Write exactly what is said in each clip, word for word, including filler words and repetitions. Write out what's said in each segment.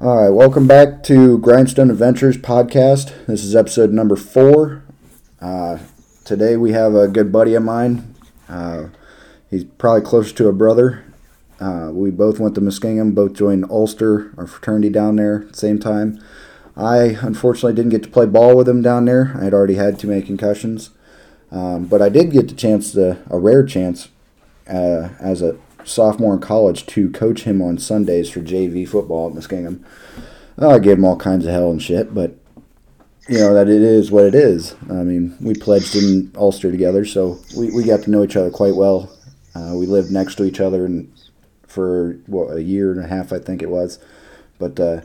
All right, welcome back to Grindstone Adventures podcast. This is episode number four. Uh, today we have a good buddy of mine. Uh, he's probably close to a brother. Uh, we both went to Muskingum, both joined Ulster, our fraternity down there at the same time. I unfortunately didn't get to play ball with him down there. I had already had too many concussions. Um, but I did get the chance, to, a rare chance, uh, as a sophomore in college to coach him on Sundays for J V football at Muskingum. Oh, I gave him all kinds of hell and shit, but you know that it is what it is. I mean, we pledged in Ulster together, so we, we got to know each other quite well. Uh, we lived next to each other and for what, a year and a half, I think it was. But uh,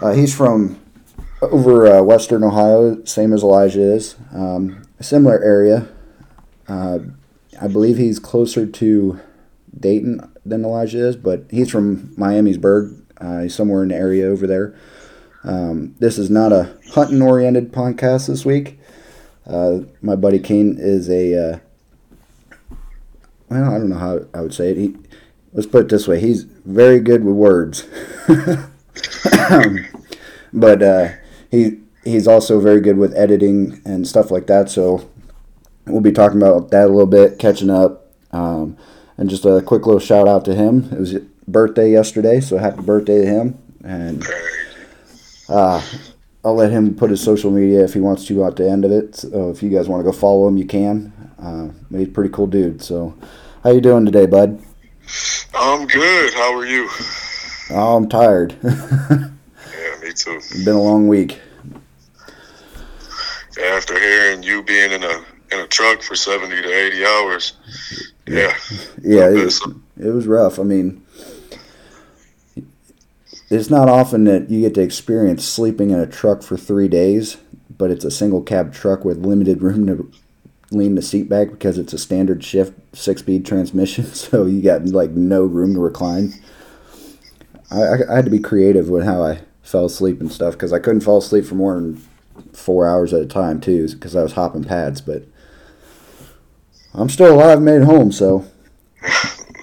uh, he's from over uh, western Ohio, same as Elijah is. Um, a similar area. Uh, I believe he's closer to Dayton than Elijah is, but he's from Miamisburg. Uh, he's somewhere in the area over there. Um, this is not a hunting-oriented podcast this week. Uh, my buddy Kain is a, uh, well, I don't know how I would say it. He, let's put it this way. He's very good with words. But uh, he he's also very good with editing and stuff like that, so we'll be talking about that a little bit, catching up. Um And just a quick little shout out to him. It was his birthday yesterday, so happy birthday to him. And uh, I'll let him put his social media if he wants to at the end of it. So if you guys want to go follow him, you can. Uh, he's a pretty cool dude. So how you doing today, bud? I'm good. How are you? Oh, I'm tired. Yeah, me too. It's been a long week. After hearing you being in a in a truck for seventy to eighty hours. Yeah, yeah, it was, it was rough. I mean, it's not often that you get to experience sleeping in a truck for three days, but it's a single cab truck with limited room to lean the seat back because it's a standard shift six-speed transmission, so you got like no room to recline. I, I, I had to be creative with how I fell asleep and stuff because I couldn't fall asleep for more than four hours at a time too because I was hopping pads, but I'm still alive, made it home, so.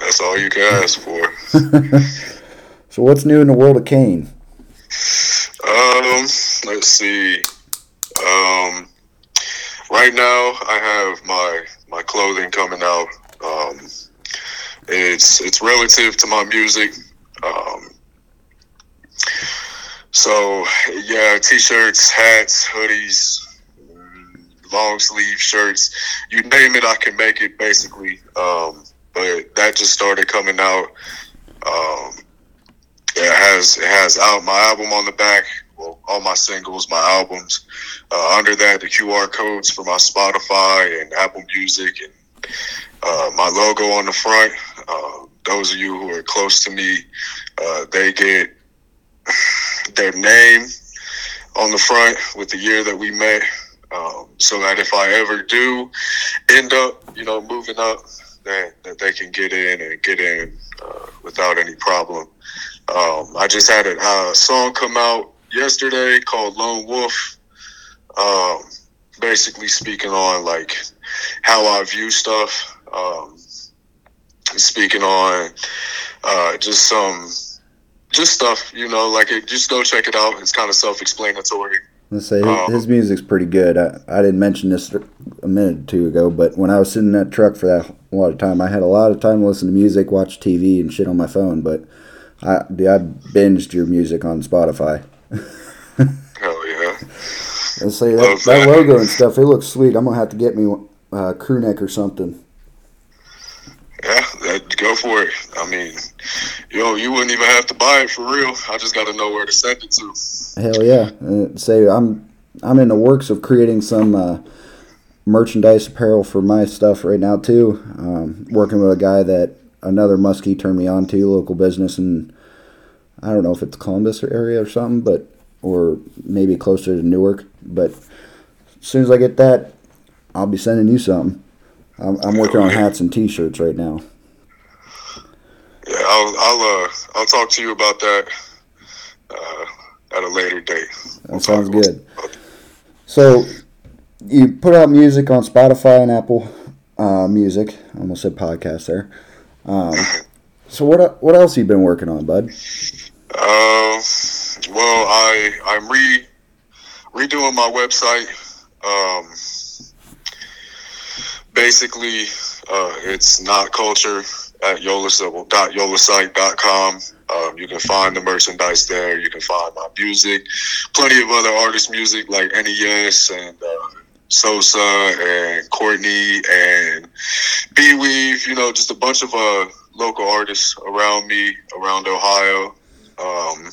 That's all you can ask for. So what's new in the world of Kain? Um, let's see. Um, right now I have my my clothing coming out. Um, it's it's relative to my music. Um, so yeah, t-shirts, hats, hoodies, long sleeve shirts, you name it, I can make it basically. Um, but that just started coming out. Um, it has it has out my album on the back, well, all my singles, my albums. Uh, under that, the Q R codes for my Spotify and Apple Music, and uh, my logo on the front. Uh, those of you who are close to me, uh, they get their name on the front with the year that we met. Um, so that if I ever do end up, you know, moving up, that, that they can get in and get in uh, without any problem. Um, I just had a, a song come out yesterday called Lone Wolf, um, basically speaking on, like, how I view stuff, um, speaking on uh, just some, just stuff, you know, like, it, just go check it out. It's kind of self-explanatory. Let's say his, his music's pretty good. I, I didn't mention this a minute or two ago, but when I was sitting in that truck for that a lot of time, I had a lot of time to listen to music, watch T V, and shit on my phone. But I, I binged your music on Spotify. Hell yeah! Let's say that, that logo and stuff. It looks sweet. I'm gonna have to get me a crew neck or something. Yeah, that, go for it. I mean, yo, you wouldn't even have to buy it for real. I just got to know where to send it to. Hell yeah! Uh, say I'm I'm in the works of creating some uh, merchandise apparel for my stuff right now too. Um, working with a guy that another Muskie turned me on to, local business, and I don't know if it's Columbus area or something, but or maybe closer to Newark. But as soon as I get that, I'll be sending you something. I'm, I'm working on hats and T-shirts right now. Yeah, I'll I'll, uh, I'll talk to you about that uh, at a later date. We'll that sounds good. So you put out music on Spotify and Apple uh, Music. I almost said podcast there. Um, so what what else you been working on, bud? Uh, well, I I'm re redoing my website. Um, basically, uh, it's not culture at yolasite dot com. Um, you can find the merchandise there. You can find my music, plenty of other artists' music like N E S and uh, Sosa and Courtney and Bee Weave. You know, just a bunch of uh, local artists around me, around Ohio. Um,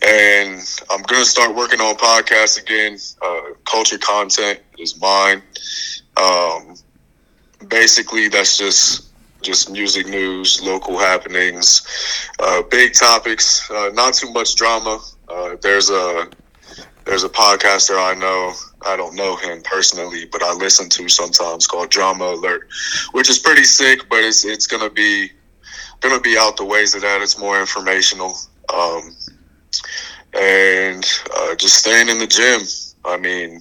and I'm going to start working on podcasts again. Uh, culture content is mine. Um, basically, that's just just music news, local happenings, uh, big topics, uh, not too much drama. Uh, there's a there's a podcaster I know. I don't know him personally, but I listen to sometimes called Drama Alert, which is pretty sick, but it's it's going to be going to be out the ways of that. It's more informational. Um, and uh, just staying in the gym. I mean,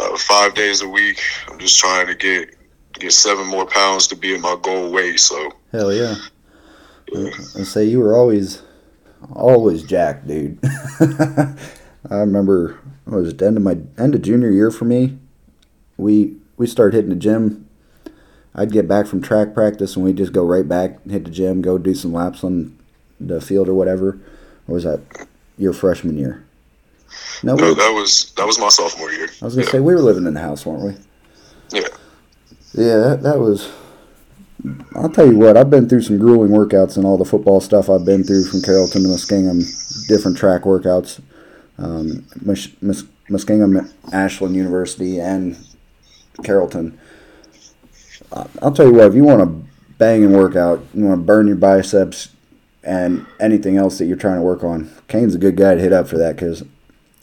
uh, five days a week, I'm just trying to get get seven more pounds to be in my goal weight. So hell yeah. yeah. I say you were always, always jacked, dude. I remember it was at the end of my end of junior year for me. We we started hitting the gym. I'd get back from track practice and we'd just go right back, hit the gym, go do some laps on the field or whatever. Or was that your freshman year? No, no we, that was that was my sophomore year. I was gonna yeah. say we were living in the house, weren't we? Yeah. Yeah, that, that was. I'll tell you what, I've been through some grueling workouts and all the football stuff I've been through from Carrollton to Muskingum, different track workouts, um, Mus- Mus- Muskingum, Ashland University, and Carrollton. I'll tell you what, if you want to bang and work out, you want to burn your biceps and anything else that you're trying to work on, Kane's a good guy to hit up for that because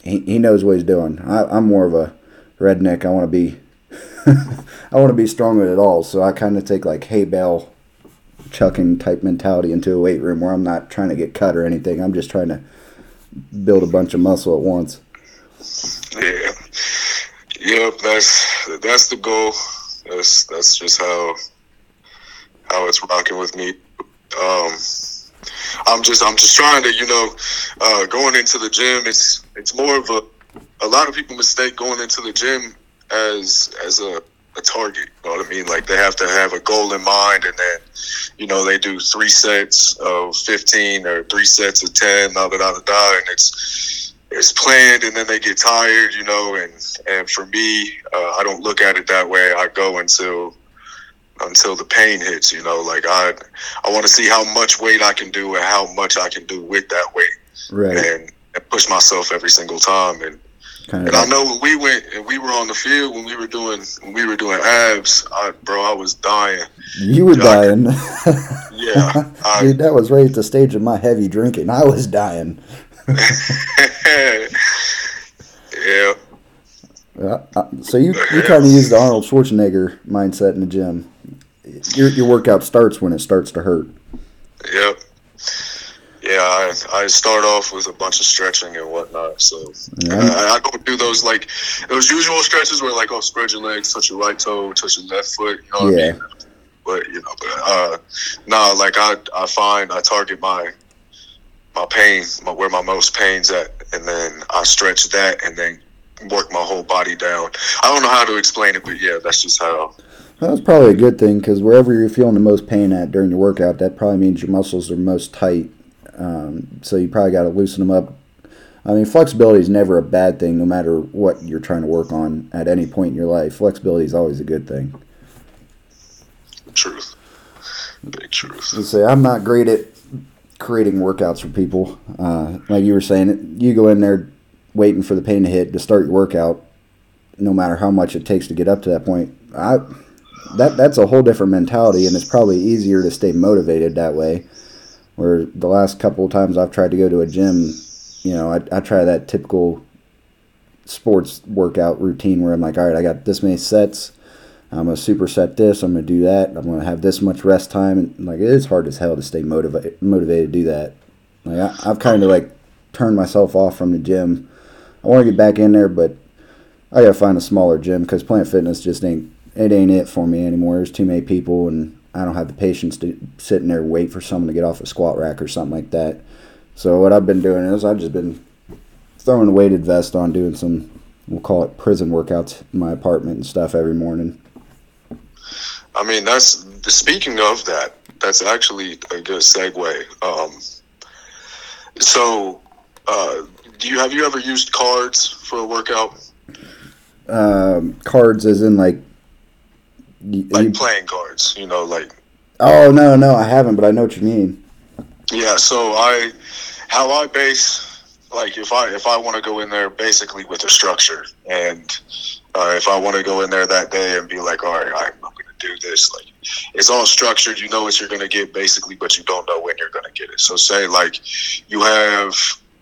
he, he knows what he's doing. I, I'm more of a redneck. I want to be I want to be strong at it all, so I kind of take like hay bale chucking type mentality into a weight room where I'm not trying to get cut or anything. I'm just trying to build a bunch of muscle at once. Yeah. Yep, that's that's the goal. That's that's just how how it's rocking with me. Um, I'm just I'm just trying to you know uh, going into the gym. It's it's more of a a lot of people mistake going into the gym as as a, a target. You know what I mean? Like they have to have a goal in mind, and then you know they do three sets of fifteen or three sets of ten. Da da da da, and it's. It's planned, and then they get tired, you know, and, and for me, uh, I don't look at it that way. I go until until the pain hits, you know. Like, I I want to see how much weight I can do and how much I can do with that weight. Right. And, and push myself every single time. And kind of and right. I know when we went and we were on the field, when we were doing when we were doing abs, I, bro, I was dying. You were dying. I, yeah. I, Dude, that was right at the stage of my heavy drinking. I was dying. yeah. So you, you kind of use the Arnold Schwarzenegger mindset in the gym. Your your workout starts when it starts to hurt. Yep. Yeah, I, I start off with a bunch of stretching and whatnot. So yeah. I, I don't do those like those usual stretches where like oh spread your legs, touch your right toe, touch your left foot. You know what yeah. I mean? But you know, but uh, nah, like I I find I target my. my pain, my, where my most pain's at, and then I stretch that and then work my whole body down. I don't know how to explain it, but yeah, that's just how. Well, that's probably a good thing because wherever you're feeling the most pain at during your workout, that probably means your muscles are most tight, um, so you probably got to loosen them up. I mean, flexibility is never a bad thing no matter what you're trying to work on at any point in your life. Flexibility is always a good thing. Truth. Big truth. You say, I'm not great at creating workouts for people, uh, like you were saying, you go in there waiting for the pain to hit to start your workout, no matter how much it takes to get up to that point. I that that's a whole different mentality, and it's probably easier to stay motivated that way. Where the last couple of times I've tried to go to a gym, you know, I, I try that typical sports workout routine where I'm like, all right, I got this many sets, I'm going to superset this, I'm going to do that, I'm going to have this much rest time. And like, it is hard as hell to stay motiva- motivated to do that. Like, I, I've kind of, like, turned myself off from the gym. I want to get back in there, but I got to find a smaller gym because Planet Fitness just ain't, it ain't it for me anymore. There's too many people, and I don't have the patience to sit in there and wait for someone to get off a squat rack or something like that. So what I've been doing is I've just been throwing a weighted vest on, doing some, we'll call it prison workouts in my apartment and stuff every morning. I mean, that's, speaking of that, that's actually a good segue. Um, so uh, do you have you ever used cards for a workout? Um, cards as in like... Like you, playing cards, you know, like... Oh, no, no, I haven't, but I know what you mean. Yeah, so I... How I base... Like, if I if I want to go in there basically with a structure, and uh, if I want to go in there that day and be like, all right, I'm going to do this, like, it's all structured, you know what you're going to get, basically, but you don't know when you're going to get it. So say, like, you have...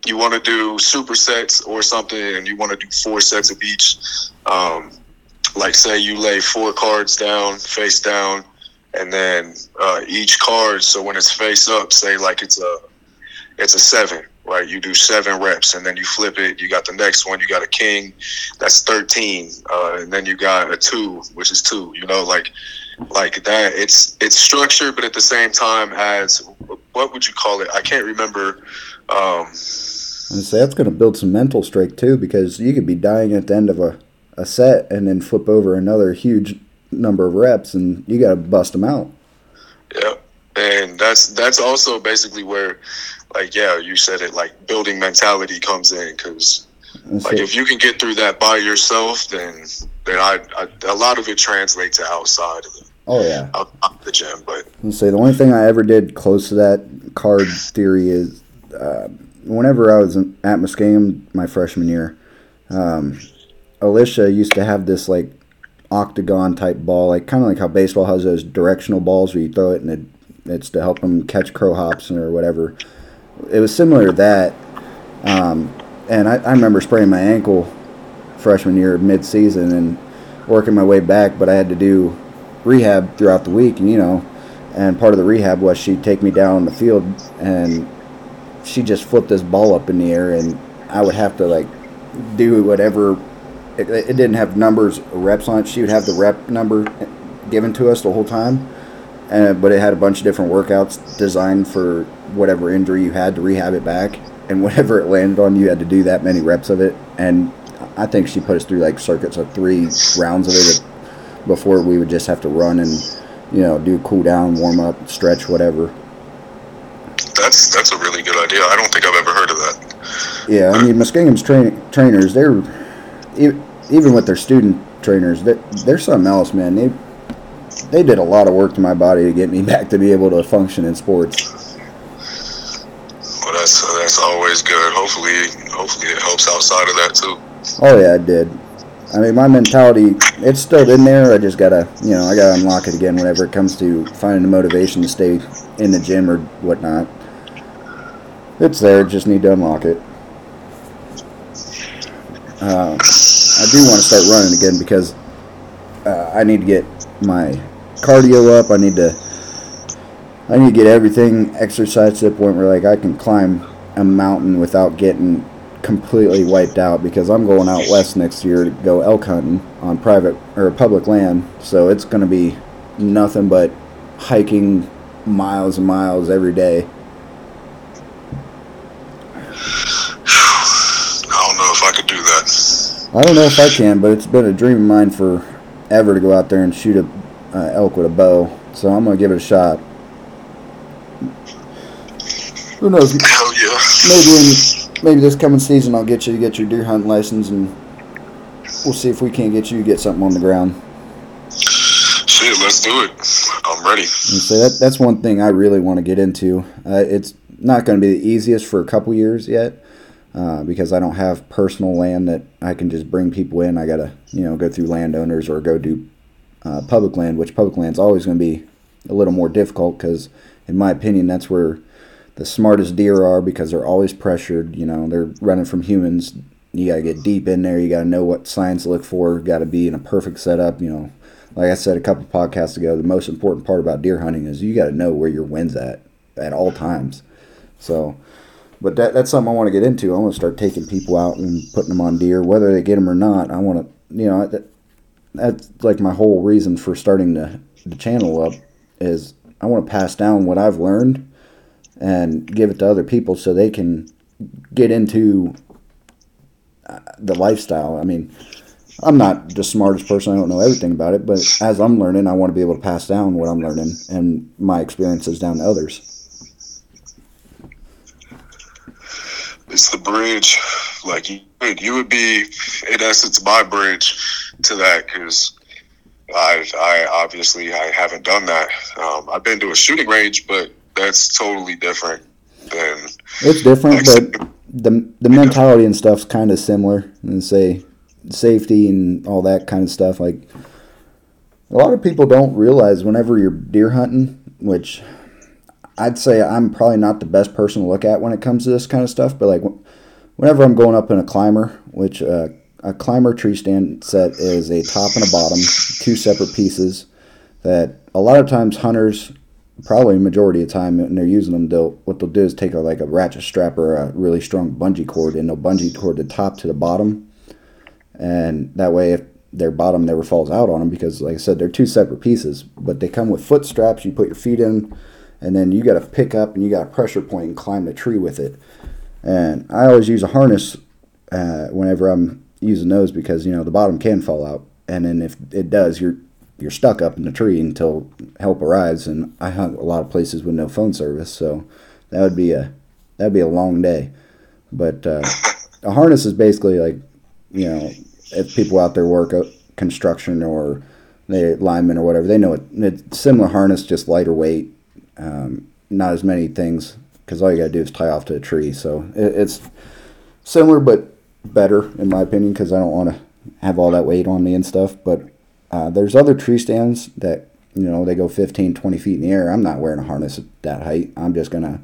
You want to do supersets or something, and you want to do four sets of each, um... Like, say you lay four cards down, face down, and then uh, each card, so when it's face up, say, like, it's a it's a seven, right? You do seven reps, and then you flip it. You got the next one. You got a king. That's thirteen. Uh, and then you got a two, which is two. You know, like like that. It's, it's structured, but at the same time as, what would you call it? I can't remember. Um, I say that's going to build some mental strength, too, because you could be dying at the end of a... a set and then flip over another huge number of reps and you got to bust them out. Yeah. And that's, that's also basically where, like, yeah, you said it, like, building mentality comes in. Cause that's like, it. If you can get through that by yourself, then, then I, I a lot of it translates to outside of the, oh yeah. outside of the gym. But I'll say the only thing I ever did close to that card theory is, uh, whenever I was in, at Muskingum my freshman year, um, Alicia used to have this, like, octagon-type ball, like kind of like how baseball has those directional balls where you throw it and it, it's to help them catch crow hops or whatever. It was similar to that. Um, and I, I remember spraining my ankle freshman year mid-season and working my way back, but I had to do rehab throughout the week, and you know, and part of the rehab was she'd take me down on the field, and she just flipped this ball up in the air, and I would have to, like, do whatever... It, it didn't have numbers or reps on it. She would have the rep number given to us the whole time, and but it had a bunch of different workouts designed for whatever injury you had to rehab it back, and whatever it landed on, you had to do that many reps of it. And I think she put us through, like, circuits of three rounds of it before we would just have to run and, you know, do cool down, warm up, stretch, whatever. That's that's a really good idea. I don't think I've ever heard of that. Yeah, I mean, Muskingum's tra- trainers, they're... Even with their student trainers, they're something else, man. They they did a lot of work to my body to get me back to be able to function in sports. Well, that's that's always good. Hopefully, hopefully it helps outside of that too. Oh yeah, it did. I mean, my mentality, it's still in there. I just gotta, you know, I gotta unlock it again whenever it comes to finding the motivation to stay in the gym or whatnot. It's there. Just need to unlock it. Uh, I do want to start running again because uh, I need to get my cardio up. I need to I need to get everything exercised to the point where, like, I can climb a mountain without getting completely wiped out, because I'm going out west next year to go elk hunting on private or public land. So it's going to be nothing but hiking miles and miles every day. I don't know if I can, but it's been a dream of mine forever to go out there and shoot a uh, elk with a bow. So I'm gonna give it a shot. Who knows? Hell yeah! Maybe in, maybe this coming season I'll get you to get your deer hunting license, and we'll see if we can't get you to get something on the ground. Shit, let's do it. I'm ready. And so that that's one thing I really want to get into. Uh, it's not going to be the easiest for a couple years yet. Uh, because I don't have personal land that I can just bring people in. I got to, you know, go through landowners or go do uh, public land, which public land's always going to be a little more difficult because, in my opinion, that's where the smartest deer are, because they're always pressured. You know, they're running from humans. You got to get deep in there. You got to know what signs to look for. Got to be in a perfect setup. You know, like I said a couple podcasts ago, the most important part about deer hunting is you got to know where your wind's at at all times. So... But that, that's something I want to get into. I want to start taking people out and putting them on deer, whether they get them or not. I want to, you know, that, that's like my whole reason for starting the, the channel up, is I want to pass down what I've learned and give it to other people so they can get into the lifestyle. I mean, I'm not the smartest person. I don't know everything about it, but as I'm learning, I want to be able to pass down what I'm learning and my experiences down to others. It's the bridge. Like, you would be, in essence, my bridge to that, because I, I obviously I haven't done that. Um, I've been to a shooting range, but that's totally different than... It's different, like, but the the mentality and stuff's kind of similar. And say, safety and all that kind of stuff. Like, a lot of people don't realize whenever you're deer hunting, which... I'd say I'm probably not the best person to look at when it comes to this kind of stuff, but like whenever I'm going up in a climber, which uh, a climber tree stand set is a top and a bottom, two separate pieces that a lot of times hunters, probably majority of the time when they're using them, they'll what they'll do is take a, like a ratchet strap or a really strong bungee cord, and they'll bungee toward the top to the bottom, and that way if their bottom never falls out on them, because like I said, they're two separate pieces, but they come with foot straps. You put your feet in, and then you got to pick up and you got a pressure point and climb the tree with it. And I always use a harness uh, whenever I'm using those, because, you know, the bottom can fall out. And then if it does, you're you're stuck up in the tree until help arrives. And I hunt a lot of places with no phone service, so that would be a that'd be a long day. But uh, a harness is basically like, you know, if people out there work construction or they linemen or whatever, they know it. It's similar harness, just lighter weight. Um, not as many things, because all you got to do is tie off to a tree. So it, it's similar, but better in my opinion, because I don't want to have all that weight on me and stuff. But uh, there's other tree stands that, you know, they go fifteen, twenty feet in the air. I'm not wearing a harness at that height. I'm just going to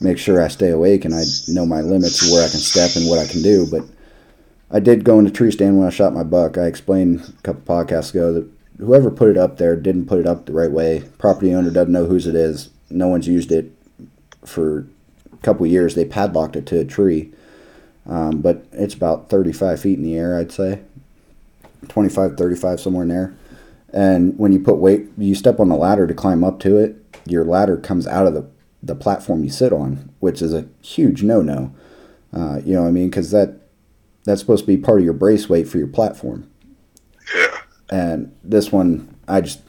make sure I stay awake and I know my limits, where I can step and what I can do. But I did go into tree stand when I shot my buck. I explained a couple podcasts ago that whoever put it up there didn't put it up the right way. Property owner doesn't know whose it is. No one's used it for a couple of years. They padlocked it to a tree, um, but it's about thirty-five feet in the air, I'd say. twenty-five, thirty-five, somewhere in there. And when you put weight, you step on the ladder to climb up to it, your ladder comes out of the, the platform you sit on, which is a huge no-no. Uh, you know what I mean? Because that, that's supposed to be part of your brace weight for your platform. Yeah. And this one, I just,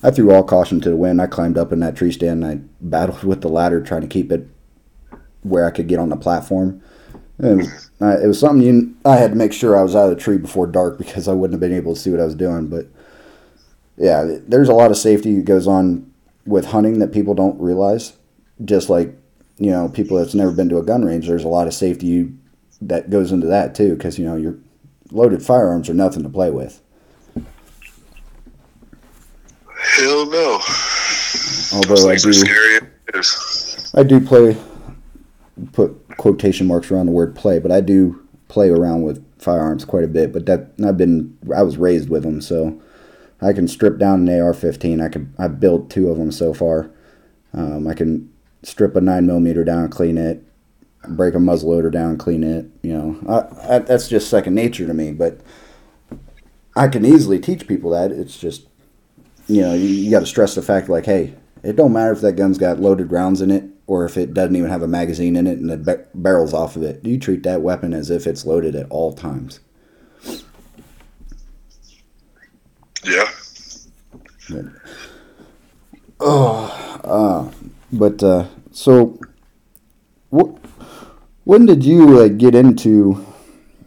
I threw all caution to the wind. I climbed up in that tree stand and I battled with the ladder trying to keep it where I could get on the platform. It was, uh, it was something you, I had to make sure I was out of the tree before dark, because I wouldn't have been able to see what I was doing. But yeah, there's a lot of safety that goes on with hunting that people don't realize. Just like, you know, people that's never been to a gun range, there's a lot of safety you, that goes into that too, because, you know, your loaded firearms are nothing to play with. Hell no. Although I do, I do play, put quotation marks around the word play, but I do play around with firearms quite a bit. But that I've been, I was raised with them, so I can strip down an A R fifteen. I can, I built two of them so far. Um, I can strip a nine millimeter down, clean it, break a muzzleloader down, clean it. You know, I, I, that's just second nature to me. But I can easily teach people that. It's just, you know, you, you got to stress the fact, like, hey, it don't matter if that gun's got loaded rounds in it or if it doesn't even have a magazine in it and the ba- barrel's off of it. You treat that weapon as if it's loaded at all times. Yeah. But, oh, uh, but uh, so wh- when did you uh, get into,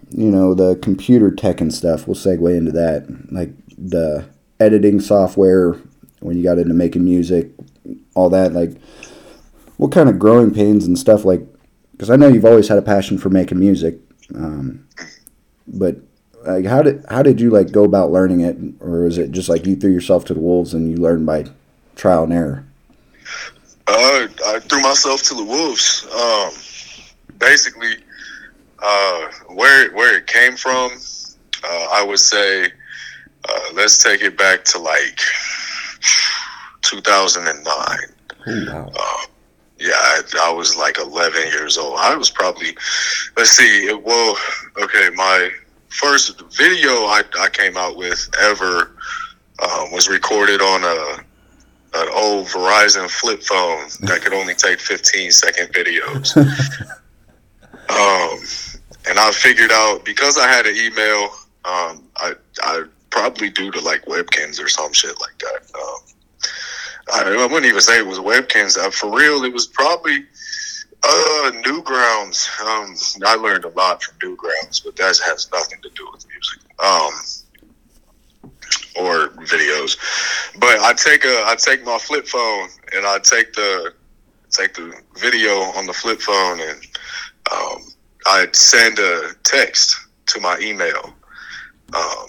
you know, the computer tech and stuff? We'll segue into that, like the editing software, when you got into making music, all that. Like, what kind of growing pains and stuff, like, because I know you've always had a passion for making music, um, but like, how did how did you like go about learning it, or is it just like you threw yourself to the wolves and you learned by trial and error? Uh, I threw myself to the wolves. Um, basically, uh, where where it came from, uh, I would say. Uh, let's take it back to like two thousand nine. Oh, wow. Uh, yeah, I, I was like eleven years old. I was probably, let's see, it, well, okay, my first video I, I came out with ever um, was recorded on a an old Verizon flip phone that could only take fifteen second videos. um, and I figured out, because I had an email, um, I, I probably due to like Webkins or some shit like that. Um, I, I wouldn't even say it was Webkins. I, for real, it was probably uh, Newgrounds. Um, I learned a lot from Newgrounds, but that has nothing to do with music. Um, or videos. But I take a I take my flip phone and I take the take the video on the flip phone, and um, I send a text to my email. Um,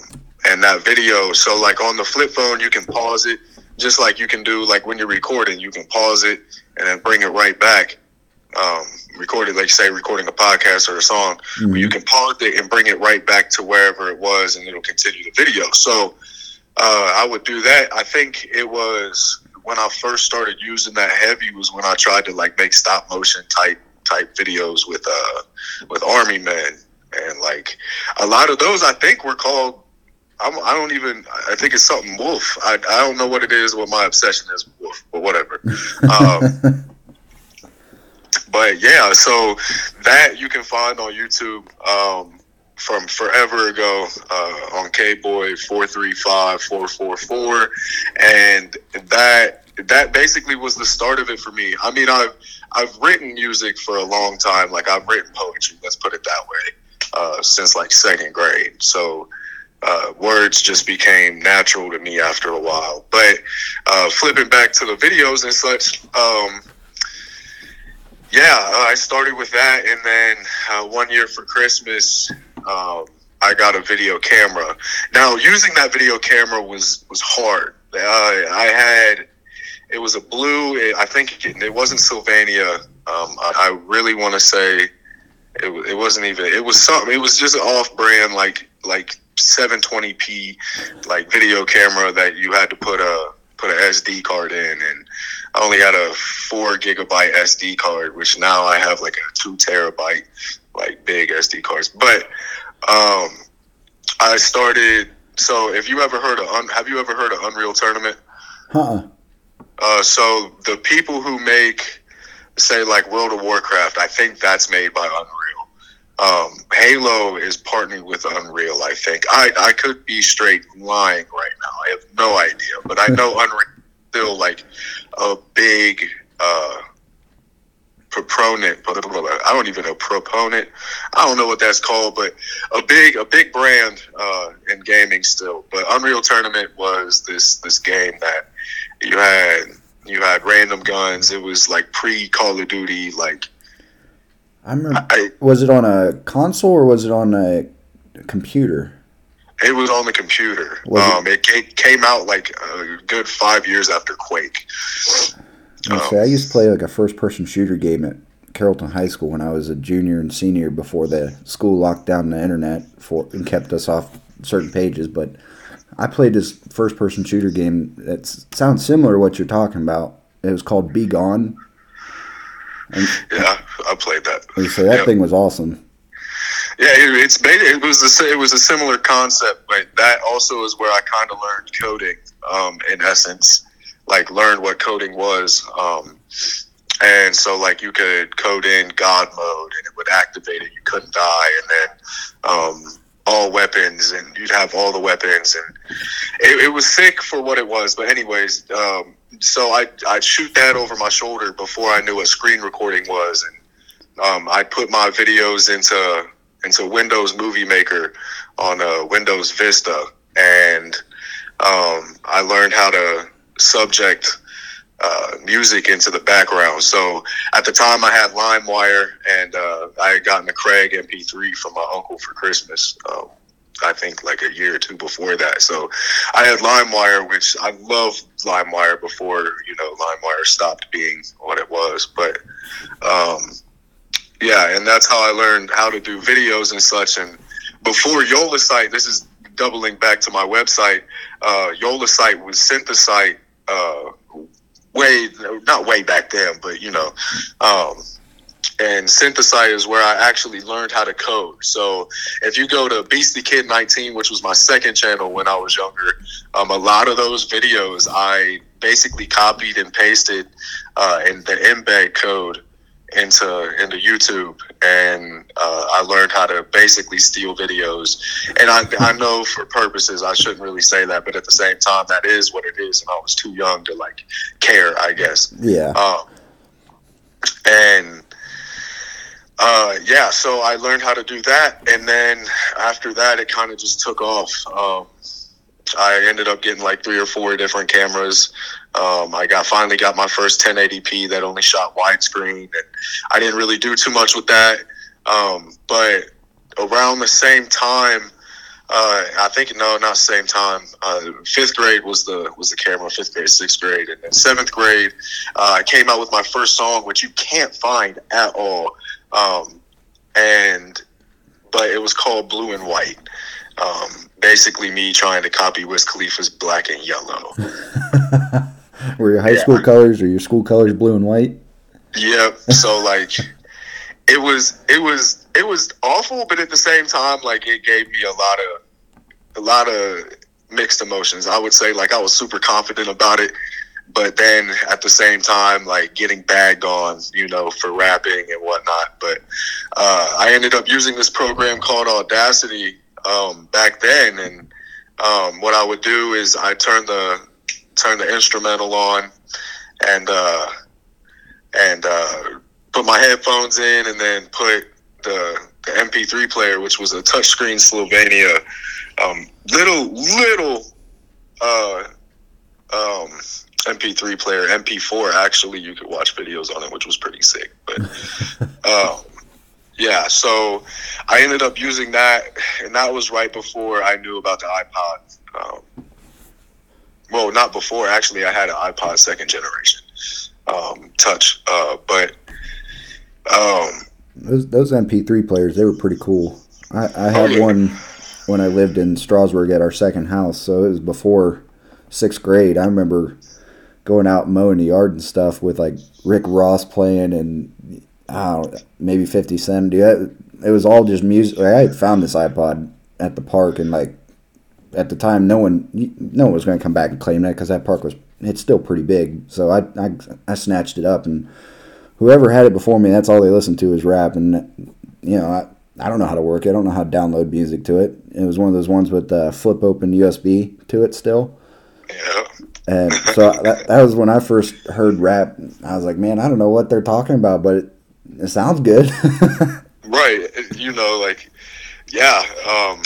and that video, so like on the flip phone you can pause it, just like you can do like when you're recording, you can pause it and then bring it right back. Um, recorded, like say recording a podcast or a song, mm-hmm. you can pause it and bring it right back to wherever it was, and it'll continue the video. So Uh, I would do that. I think it was when I first started using that heavy was when I tried to like make stop motion type type videos with uh with army men, and like a lot of those I think were called. I'm, I don't even. I think it's something Wolf. I I don't know what it is. What my obsession is with Wolf, but whatever. Um, but yeah, so that you can find on YouTube. Um, from forever ago uh, on K-Boy four three five four four four, and that that basically was the start of it for me. I mean, I've I've written music for a long time. Like, I've written poetry, let's put it that way, uh, since like second grade. So uh, words just became natural to me after a while. But uh, flipping back to the videos and such, um, yeah, I started with that, and then uh, one year for Christmas, Um, I got a video camera. Now, using that video camera was was hard. I, I had it was a blue. It, I think it, it wasn't Sylvania. Um, I, I really want to say it, it wasn't even. It was something. It was just an off-brand like like seven twenty p like video camera that you had to put a put an S D card in, and I only had a four gigabyte S D card, which now I have like a two terabyte. Like big S D cards. But um, I started. So, if you ever heard of, un, have you ever heard of Unreal Tournament? Huh. Uh, so the people who make, say, like World of Warcraft, I think that's made by Unreal. Um, Halo is partnered with Unreal. I think I I could be straight lying right now. I have no idea, but I know Unreal is still like a big. Uh, proponent I don't even know proponent I don't know what that's called, but a big a big brand uh in gaming still. But Unreal Tournament was this this game that you had you had random guns. It was like pre Call of Duty. Like I remember I, was it on a console or was it on a computer? It was on the computer. Um it? it came out like a good five years after Quake. Okay, I used to play like a first-person shooter game at Carrollton High School when I was a junior and senior before the school locked down the internet for and kept us off certain pages. But I played this first-person shooter game that sounds similar to what you're talking about. It was called Be Gone. And, yeah, I played that. So that yeah. thing was awesome. Yeah, it, it's it was a, it was a similar concept, but that also is where I kind of learned coding um, in essence. Like learned what coding was, um, and so like you could code in God mode, and it would activate it. You couldn't die, and then um, all weapons, and you'd have all the weapons, and it, it was sick for what it was. But anyways, um, so I I'd shoot that over my shoulder before I knew what screen recording was, and um, I put my videos into into Windows Movie Maker on uh, Windows Vista, and um, I learned how to subject uh, music into the background. So at the time I had LimeWire, and uh, I had gotten a Craig M P three from my uncle for Christmas, um, I think like a year or two before that. So I had LimeWire, which I loved LimeWire before, you know, LimeWire stopped being what it was. But um, yeah, and that's how I learned how to do videos and such. And before Yolasite, this is doubling back to my website, uh, Yolasite was Synthesite uh, way, not way back then, but you know, um, and Synthesite is where I actually learned how to code. So if you go to Beastie Kid nineteen, which was my second channel when I was younger, um, a lot of those videos I basically copied and pasted uh, in the embed code into into YouTube, and uh, I learned how to basically steal videos. And I I know for purposes I shouldn't really say that, but at the same time that is what it is, and I was too young to like care, I guess. Yeah. Um, and uh, yeah, so I learned how to do that, and then after that it kind of just took off. Um, I ended up getting like three or four different cameras. Um, I got finally got my first ten eighty p that only shot widescreen, and I didn't really do too much with that. Um, but around the same time, uh, I think no, not same time. Uh, fifth grade was the was the camera. Fifth grade, sixth grade, and then seventh grade, uh, I came out with my first song, which you can't find at all. Um, and but it was called Blue and White. Um, basically me trying to copy Wiz Khalifa's Black and Yellow. Were your high yeah. school colors or your school colors blue and white? Yep. So like it was it was it was awful, but at the same time, like, it gave me a lot of a lot of mixed emotions. I would say, like, I was super confident about it, but then at the same time, like, getting bagged on, you know, for rapping and whatnot. But uh, I ended up using this program called Audacity um back then, and um what I would do is I turn the turn the instrumental on and uh and uh put my headphones in, and then put the, the M P three player, which was a touchscreen Sylvania um little little uh um M P three player, M P four actually. You could watch videos on it, which was pretty sick. But um yeah, so I ended up using that, and that was right before I knew about the iPod. Um, well, not before. Actually, I had an iPod second generation um, touch, uh, but... Um, those, those M P three players, they were pretty cool. I, I had oh, yeah. one when I lived in Strasbourg at our second house, so it was before sixth grade. I remember going out mowing the yard and stuff with, like, Rick Ross playing and... I don't know, maybe fifty cent, dude. It was all just music. Like, I had found this iPod at the park, and like at the time, no one, no one was going to come back and claim that because that park was, it's still pretty big. So I, I, I snatched it up, and whoever had it before me, that's all they listened to is rap. And you know, I, I don't know how to work it. I don't know how to download music to it. It was one of those ones with uh, flip open U S B to it still. Yeah. And so that, that was when I first heard rap. I was like, man, I don't know what they're talking about, but. It, It sounds good. Right. You know, like, yeah. Um,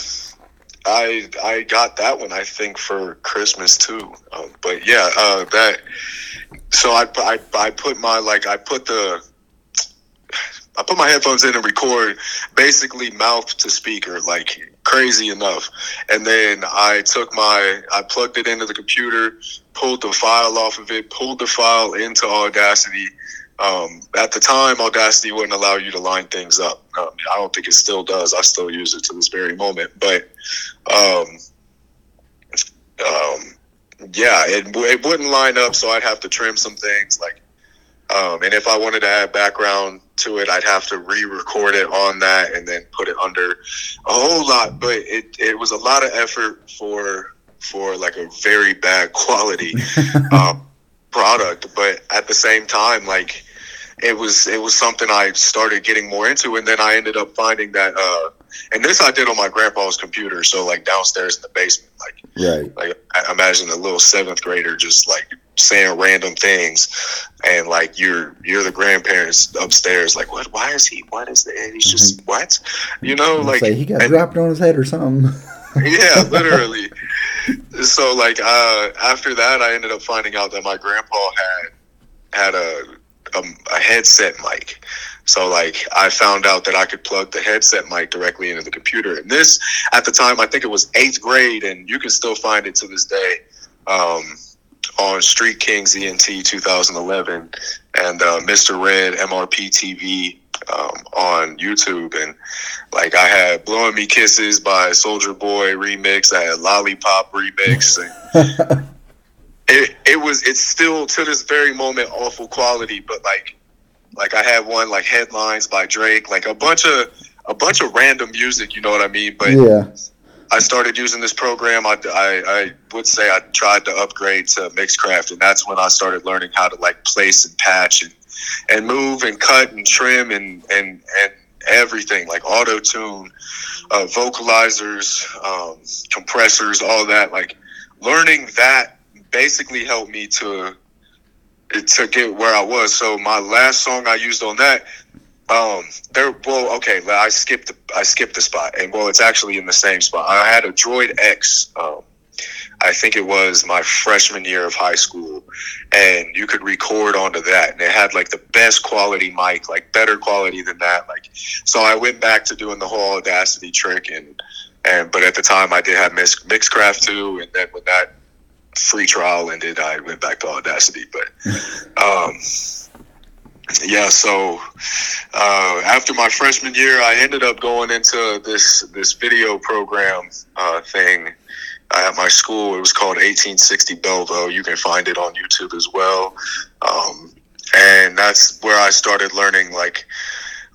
I I got that one, I think, for Christmas, too. Um, but, yeah, uh, that. So I, I, I put my, like, I put the, I put my headphones in and record basically mouth to speaker, like, crazy enough. And then I took my, I plugged it into the computer, pulled the file off of it, pulled the file into Audacity. Um, at the time, Audacity wouldn't allow you to line things up. Um, I don't think it still does. I still use it to this very moment. But, um, um, yeah, it, it wouldn't line up, so I'd have to trim some things. Like, um, and if I wanted to add background to it, I'd have to re-record it on that and then put it under a whole lot. But it, it was a lot of effort for, for like a very bad quality, um, product. But at the same time, like, it was it was something I started getting more into, and then I ended up finding that uh and this I did on my grandpa's computer, so like downstairs in the basement, like right. like I imagine a little seventh grader just like saying random things, and like you're you're the grandparents upstairs like, what, why is he, what is that, he's just mm-hmm. what, you know, like he got and, dropped on his head or something. Yeah, literally. So like uh after that I ended up finding out that my grandpa had had a A, a headset mic. So like I found out that I could plug the headset mic directly into the computer, and this at the time I think it was eighth grade, and you can still find it to this day um on Street Kings E N T twenty eleven and uh Mister Red M R P T V um on YouTube. And like I had Blowing Me Kisses by Soulja Boy remix, I had Lollipop remix, and It it was it's still to this very moment awful quality, but like like I had one like Headlines by Drake, like a bunch of a bunch of random music, you know what I mean? But yeah. I started using this program. I, I, I would say I tried to upgrade to Mixcraft, and that's when I started learning how to like place and patch and, and move and cut and trim and and, and everything, like auto tune, uh, vocalizers, um, compressors, all that. Like learning that basically helped me to to get where I was. So my last song I used on that. Um, there, well, okay, I skipped, I skipped the spot, and well, it's actually in the same spot. I had a Droid X, um, I think it was my freshman year of high school, and you could record onto that, and it had, like, the best quality mic, like, better quality than that, like, so I went back to doing the whole Audacity trick, and, and, but at the time, I did have Mix, Mixcraft too, and then when that free trial ended, I went back to Audacity, but, um... Yeah, so uh, after my freshman year, I ended up going into this this video program uh, thing at my school. It was called eighteen sixty Belvo. You can find it on YouTube as well. Um, and that's where I started learning, like,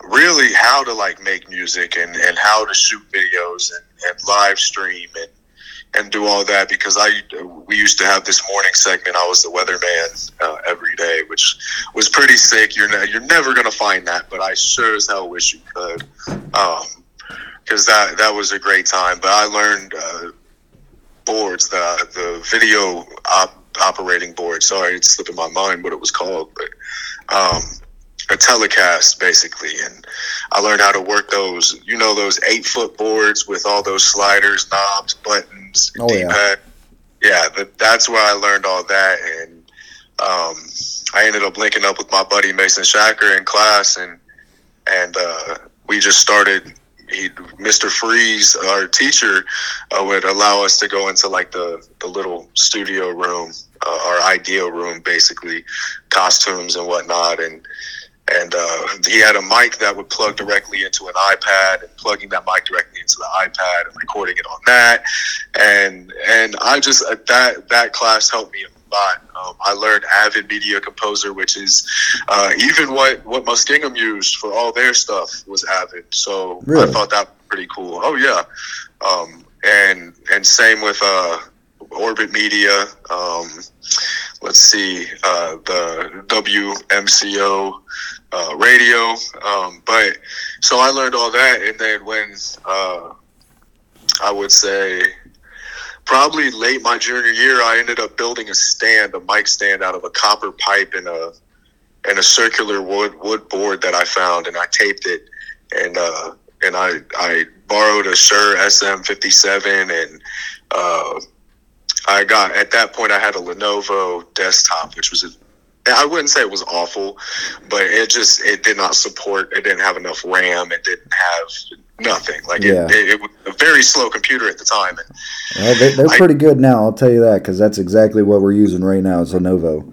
really how to, like, make music and, and how to shoot videos and, and live stream and, and do all that, because I we used to have this morning segment. I was the weatherman uh, every day, which was pretty sick. You're ne- you're never gonna find that, but I sure as hell wish you could, because um, that that was a great time. But I learned uh, boards, the the video op- operating board. Sorry, it's slipping my mind what it was called, but um, a telecast basically. And I learned how to work those, you know, those eight foot boards with all those sliders, knobs, buttons. Oh, yeah, yeah but that's where I learned all that, and um, I ended up linking up with my buddy Mason Shacker in class, and and uh, we just started. He, Mister Freeze, our teacher, uh, would allow us to go into like the, the little studio room, uh, our ideal room, basically, costumes and whatnot, and. And uh, he had a mic that would plug directly into an iPad, and plugging that mic directly into the iPad and recording it on that. And and I just uh, that that class helped me a lot. Um, I learned Avid Media Composer, which is uh, even what what Muskingum used for all their stuff was Avid. So really? I thought that was pretty cool. Oh yeah, um, and and same with uh, Orbit Media. Um, let's see uh, the W M C O. Uh, radio, um, but so I learned all that, and then when uh, I would say probably late my junior year, I ended up building a stand, a mic stand, out of a copper pipe and a and a circular wood wood board that I found, and I taped it, and uh, and I I borrowed a Shure S M fifty-seven, and uh, I got at that point I had a Lenovo desktop, which was a I wouldn't say it was awful, but it just, it did not support, it didn't have enough RAM, it didn't have nothing. Like, yeah. it, it, it was a very slow computer at the time. And well, they, they're I, pretty good now, I'll tell you that, because that's exactly what we're using right now is Lenovo.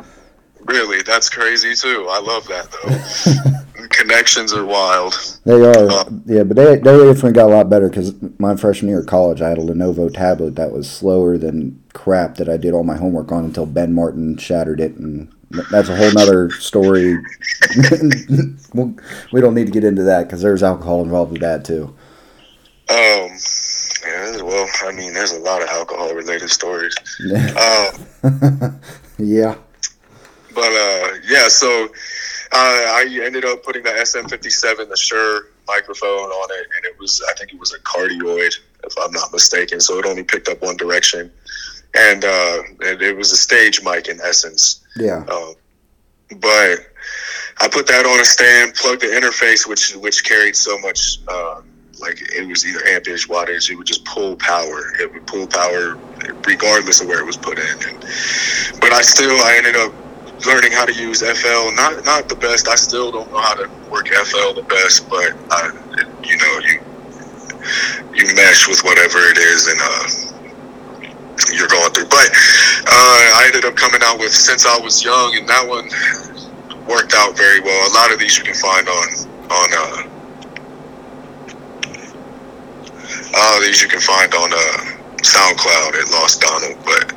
Really? That's crazy, too. I love that, though. Connections are wild. They are. Uh, yeah, but they, they definitely got a lot better, because my freshman year of college, I had a Lenovo tablet that was slower than crap that I did all my homework on until Ben Martin shattered it, and... That's a whole nother story. We don't need to get into that because there's alcohol involved with that too. Um, yeah, well, I mean, there's a lot of alcohol-related stories. um, yeah. But, uh, yeah, so uh, I ended up putting the S M fifty-seven, the Shure microphone on it, and it was, I think it was a cardioid, if I'm not mistaken, so it only picked up one direction. And uh, it, it was a stage mic in essence. Yeah. Um, but I put that on a stand, plugged the interface, which which carried so much, uh, like it was either amperage, wattage. It would just pull power. It would pull power regardless of where it was put in. And, but I still, I ended up learning how to use F L. Not not the best. I still don't know how to work F L the best, but I, you know, you you mesh with whatever it is and. Uh, you're going through, but uh, I ended up coming out with Since I Was Young, and that one worked out very well. A lot of these you can find on on uh, all of these you can find on uh, SoundCloud at Lost Donald. But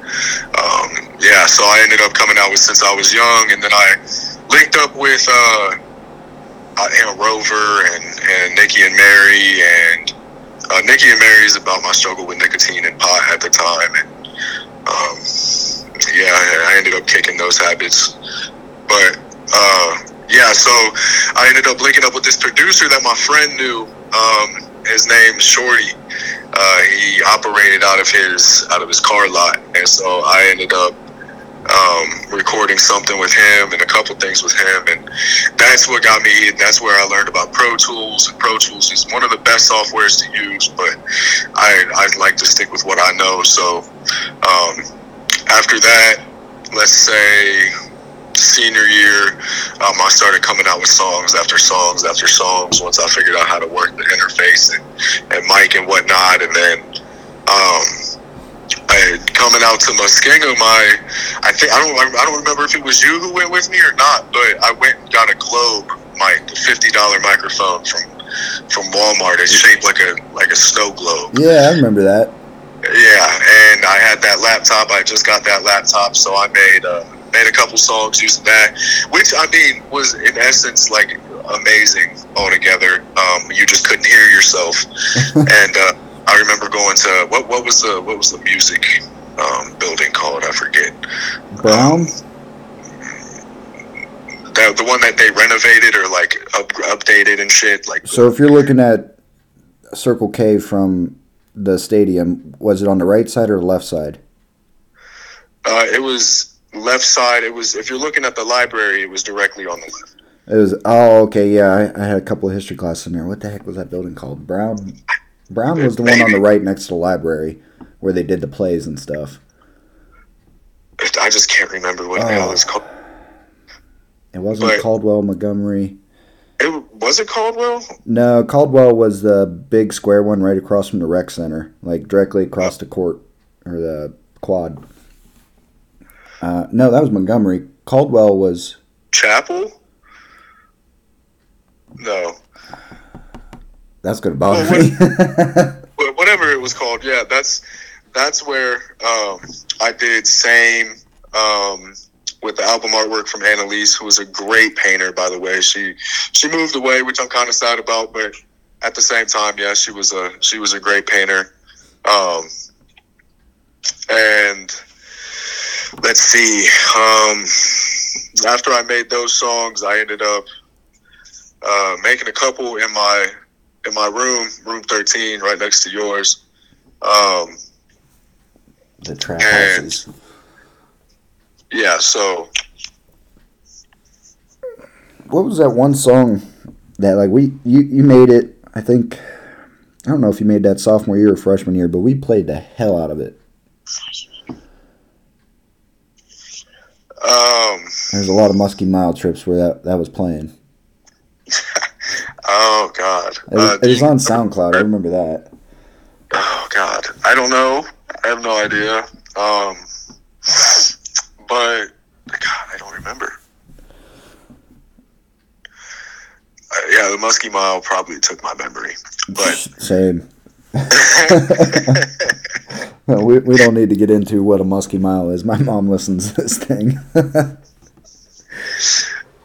um, yeah, so I ended up coming out with Since I Was Young, and then I linked up with uh, Aunt Rover and and Nikki and Mary and. uh, Nikki and Mary is about my struggle with nicotine and pot at the time. And um, yeah, I ended up kicking those habits. But uh, yeah, so I ended up linking up with this producer that my friend knew. Um, his name's Shorty. Uh, he operated out of his out of his car lot, and so I ended up um, recording something with him and a couple things with him, and that's what got me. And that's where I learned about Pro Tools. And Pro Tools is one of the best softwares to use, but I I like to stick with what I know. So um, after that, let's say senior year, um, I started coming out with songs after songs after songs once I figured out how to work the interface and, and mic and whatnot. And then um, I, coming out to Muskingum, I I think I don't I don't remember if it was you who went with me or not, but I went and got a Globe mic, the fifty dollar microphone from from Walmart. It's shaped like a like a snow globe. Yeah, I remember that. Yeah, and I had that laptop. I just got that laptop, so I made. Uh, Made a couple songs using that, which I mean was in essence like amazing altogether. Um, you just couldn't hear yourself, and uh, I remember going to what what was the what was the music um, building called? I forget. Brown. Um, that the one that they renovated or like up, updated and shit. Like so, if you're looking at Circle K from the stadium, was it on the right side or the left side? Uh, it was. Left side, it was, if you're looking at the library, it was directly on the left. It was, oh, okay, yeah, I, I had a couple of history classes in there. What the heck was that building called? Brown Brown was the Maybe. one on the right next to the library where they did the plays and stuff. I just can't remember what oh. the hell it's called. It wasn't but Caldwell Montgomery. It, was it Caldwell? No, Caldwell was the big square one right across from the rec center, like directly across oh. the court or the quad. Uh, no, that was Montgomery. Caldwell was... Chapel? No. That's going to bother well, what, me. Whatever it was called, yeah, that's that's where um, I did same um, with the album artwork from Annalise, who was a great painter, by the way. She she moved away, which I'm kind of sad about, but at the same time, yeah, she was a, she was a great painter. Um, and... Let's see. Um, after I made those songs, I ended up uh, making a couple in my in my room, room thirteen, right next to yours. Um, the trap houses. Yeah. So, what was that one song that like we you, you made it? I think I don't know if you made that sophomore year or freshman year, but we played the hell out of it. Um, There's a lot of Muskie Mile trips where that, that was playing. oh, God. It was, uh, it was on SoundCloud. I remember that. Oh, God. I don't know. I have no idea. Um, but, God, I don't remember. Uh, yeah, the Muskie Mile probably took my memory. But Same. we we don't need to get into what a Muskie Mile is. My mom listens to this thing.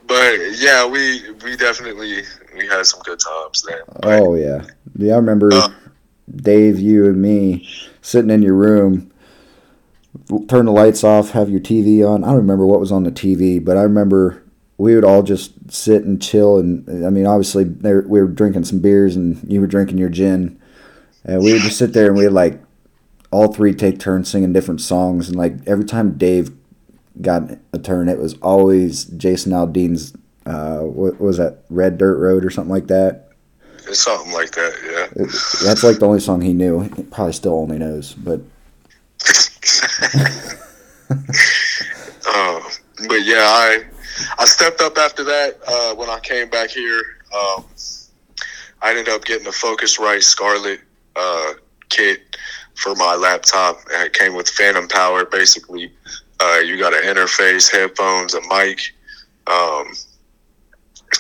But yeah, we we definitely we had some good times there. But, oh yeah, yeah. I remember uh, Dave, you, and me sitting in your room. Turn the lights off. Have your T V on. I don't remember what was on the T V, but I remember we would all just sit and chill. And I mean, obviously, they were, we were drinking some beers, and you were drinking your gin. And we would just sit there and we would like all three take turns singing different songs. And like every time Dave got a turn, it was always Jason Aldean's, uh, what was that, Red Dirt Road or something like that? It's something like that, yeah. It, that's like the only song he knew. He probably still only knows, but. uh, but yeah, I I stepped up after that uh, when I came back here. Um, I ended up getting a Focusrite Scarlett Uh, kit for my laptop, and it came with phantom power. Basically, uh, you got an interface, headphones, a mic, um,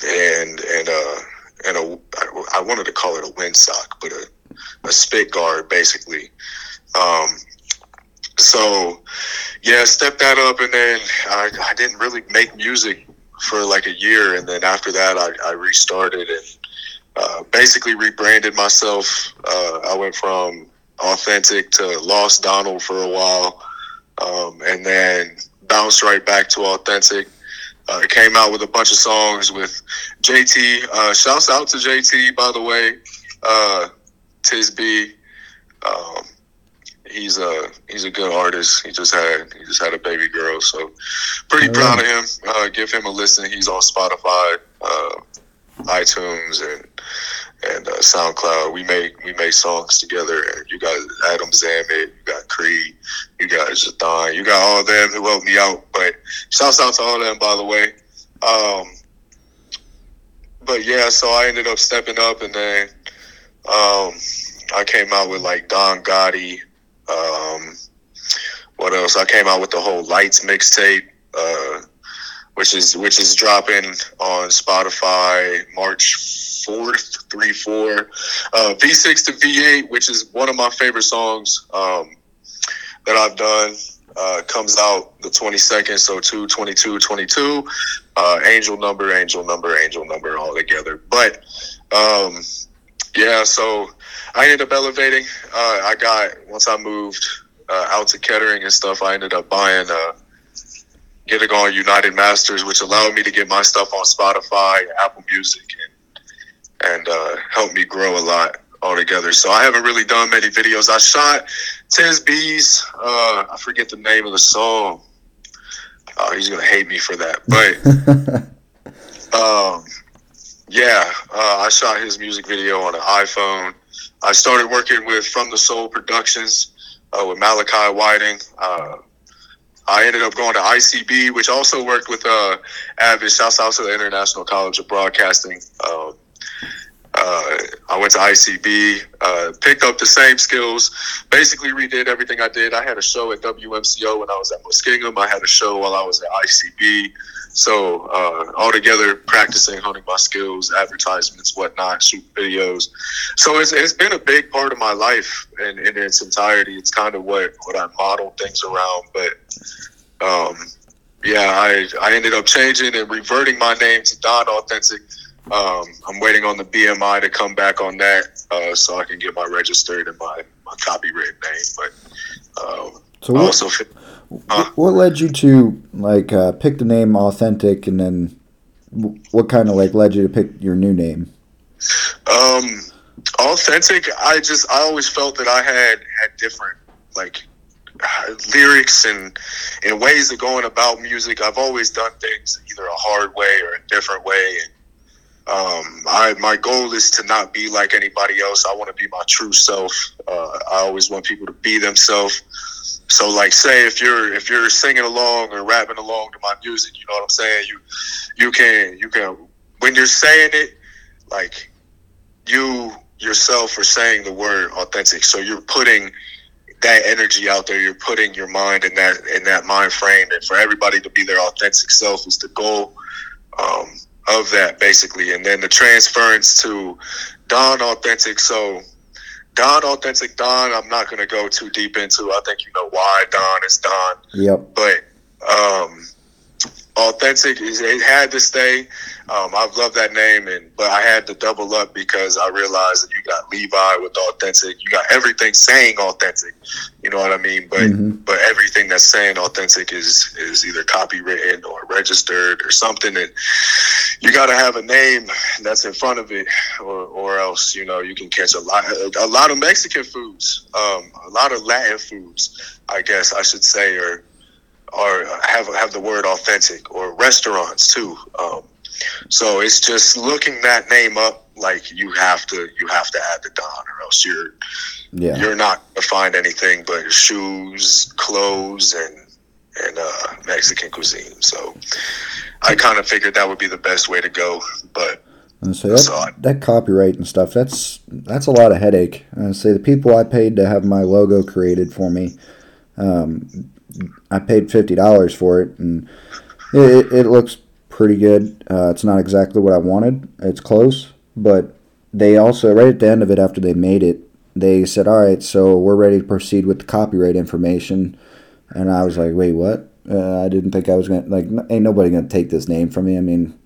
and and uh, and a I wanted to call it a windsock, but a, a spit guard basically. Um, so yeah, stepped that up, and then I, I didn't really make music for like a year, and then after that, I, I restarted and. Uh, basically rebranded myself. Uh, I went from Authentic to Lost Donald for a while, um, and then bounced right back to Authentic. Uh, came out with a bunch of songs with J T. Uh, shouts out to J T, by the way. Uh, Tisby. Um, he's a he's a good artist. He just had he just had a baby girl, so pretty proud of him. Uh, give him a listen. He's on Spotify, uh, iTunes, and and uh, SoundCloud. We make we make songs together. And you got Adam Zammit, you got Creed, you got Jathan, you got all of them who helped me out. But shouts out to all of them, by the way. Um, but yeah, so I ended up stepping up, and then um, I came out with like Don Gotti. Um, what else? I came out with the whole Lights mixtape, uh, which is which is dropping on Spotify March fourth, three four. Uh, V six to V eight, which is one of my favorite songs um, that I've done, uh, comes out the twenty-second, so two twenty-two twenty-two, uh, angel number, angel number, angel number all together. But um, yeah, so I ended up elevating. Uh, I got, once I moved uh, out to Kettering and stuff, I ended up buying uh, Get It Gone United Masters, which allowed me to get my stuff on Spotify, Apple Music, and, and uh, helped me grow a lot altogether. So I haven't really done many videos. I shot Tisby's, uh, I forget the name of the song. Oh, he's going to hate me for that. But um, yeah, uh, I shot his music video on an iPhone. I started working with From the Soul Productions uh, with Malachi Whiting. Uh, I ended up going to I C B, which also worked with uh, Avid. Shouts out to the International College of Broadcasting. Um, uh, I went to I C B, uh, picked up the same skills, basically redid everything I did. I had a show at W M C O when I was at Muskingum. I had a show while I was at I C B. So uh, altogether, practicing, honing my skills, advertisements, whatnot, shooting videos. So it's it's been a big part of my life in, in its entirety. It's kind of what, what I model things around. But um, yeah, I, I ended up changing and reverting my name to Don Authentic. Um, I'm waiting on the B M I to come back on that uh, so I can get my registered and my, my copyrighted name. But um, so I also fit. Uh, what led you to like uh, pick the name Authentic, and then what kind of like led you to pick your new name? Um, Authentic. I just I always felt that I had had different like lyrics and and ways of going about music. I've always done things either a hard way or a different way. And, um, I my goal is to not be like anybody else. I want to be my true self. Uh, I always want people to be themselves. So, like, say if you're if you're singing along or rapping along to my music, you know what I'm saying? You you can you can when you're saying it, like you yourself are saying the word authentic. So you're putting that energy out there. You're putting your mind in that in that mind frame, and for everybody to be their authentic self is the goal um, of that, basically. And then the transference to Don Authentic. So. Don Authentic Don, I'm not going to go too deep into. I think you know why Don is Don. Yep. But um, Authentic, is, it had to stay. Um, I've loved that name, and but I had to double up because I realized that you got Levi with Authentic. You got everything saying Authentic. You know what I mean? But mm-hmm. but everything that's saying Authentic is, is either copywritten or registered or something. And you got to have a name that's in front of it, or, or else, you know, you can catch a lot, a lot of Mexican foods, um, a lot of Latin foods, I guess I should say, or or have have the word authentic, or restaurants too. Um, so it's just looking that name up. Like you have to, you have to add the Don, or else you're, yeah. you're not gonna find anything but shoes, clothes, and. and uh, Mexican cuisine. So I kind of figured that would be the best way to go. But and so that, so I, that copyright and stuff, that's that's a lot of headache. I say the people I paid to have my logo created for me, um, I paid fifty dollars for it, and it, it looks pretty good. Uh, it's not exactly what I wanted. It's close. But they also, right at the end of it, after they made it, they said, all right, so we're ready to proceed with the copyright information. And I was like, wait, what? Uh, I didn't think I was going to, like, ain't nobody going to take this name from me. I mean,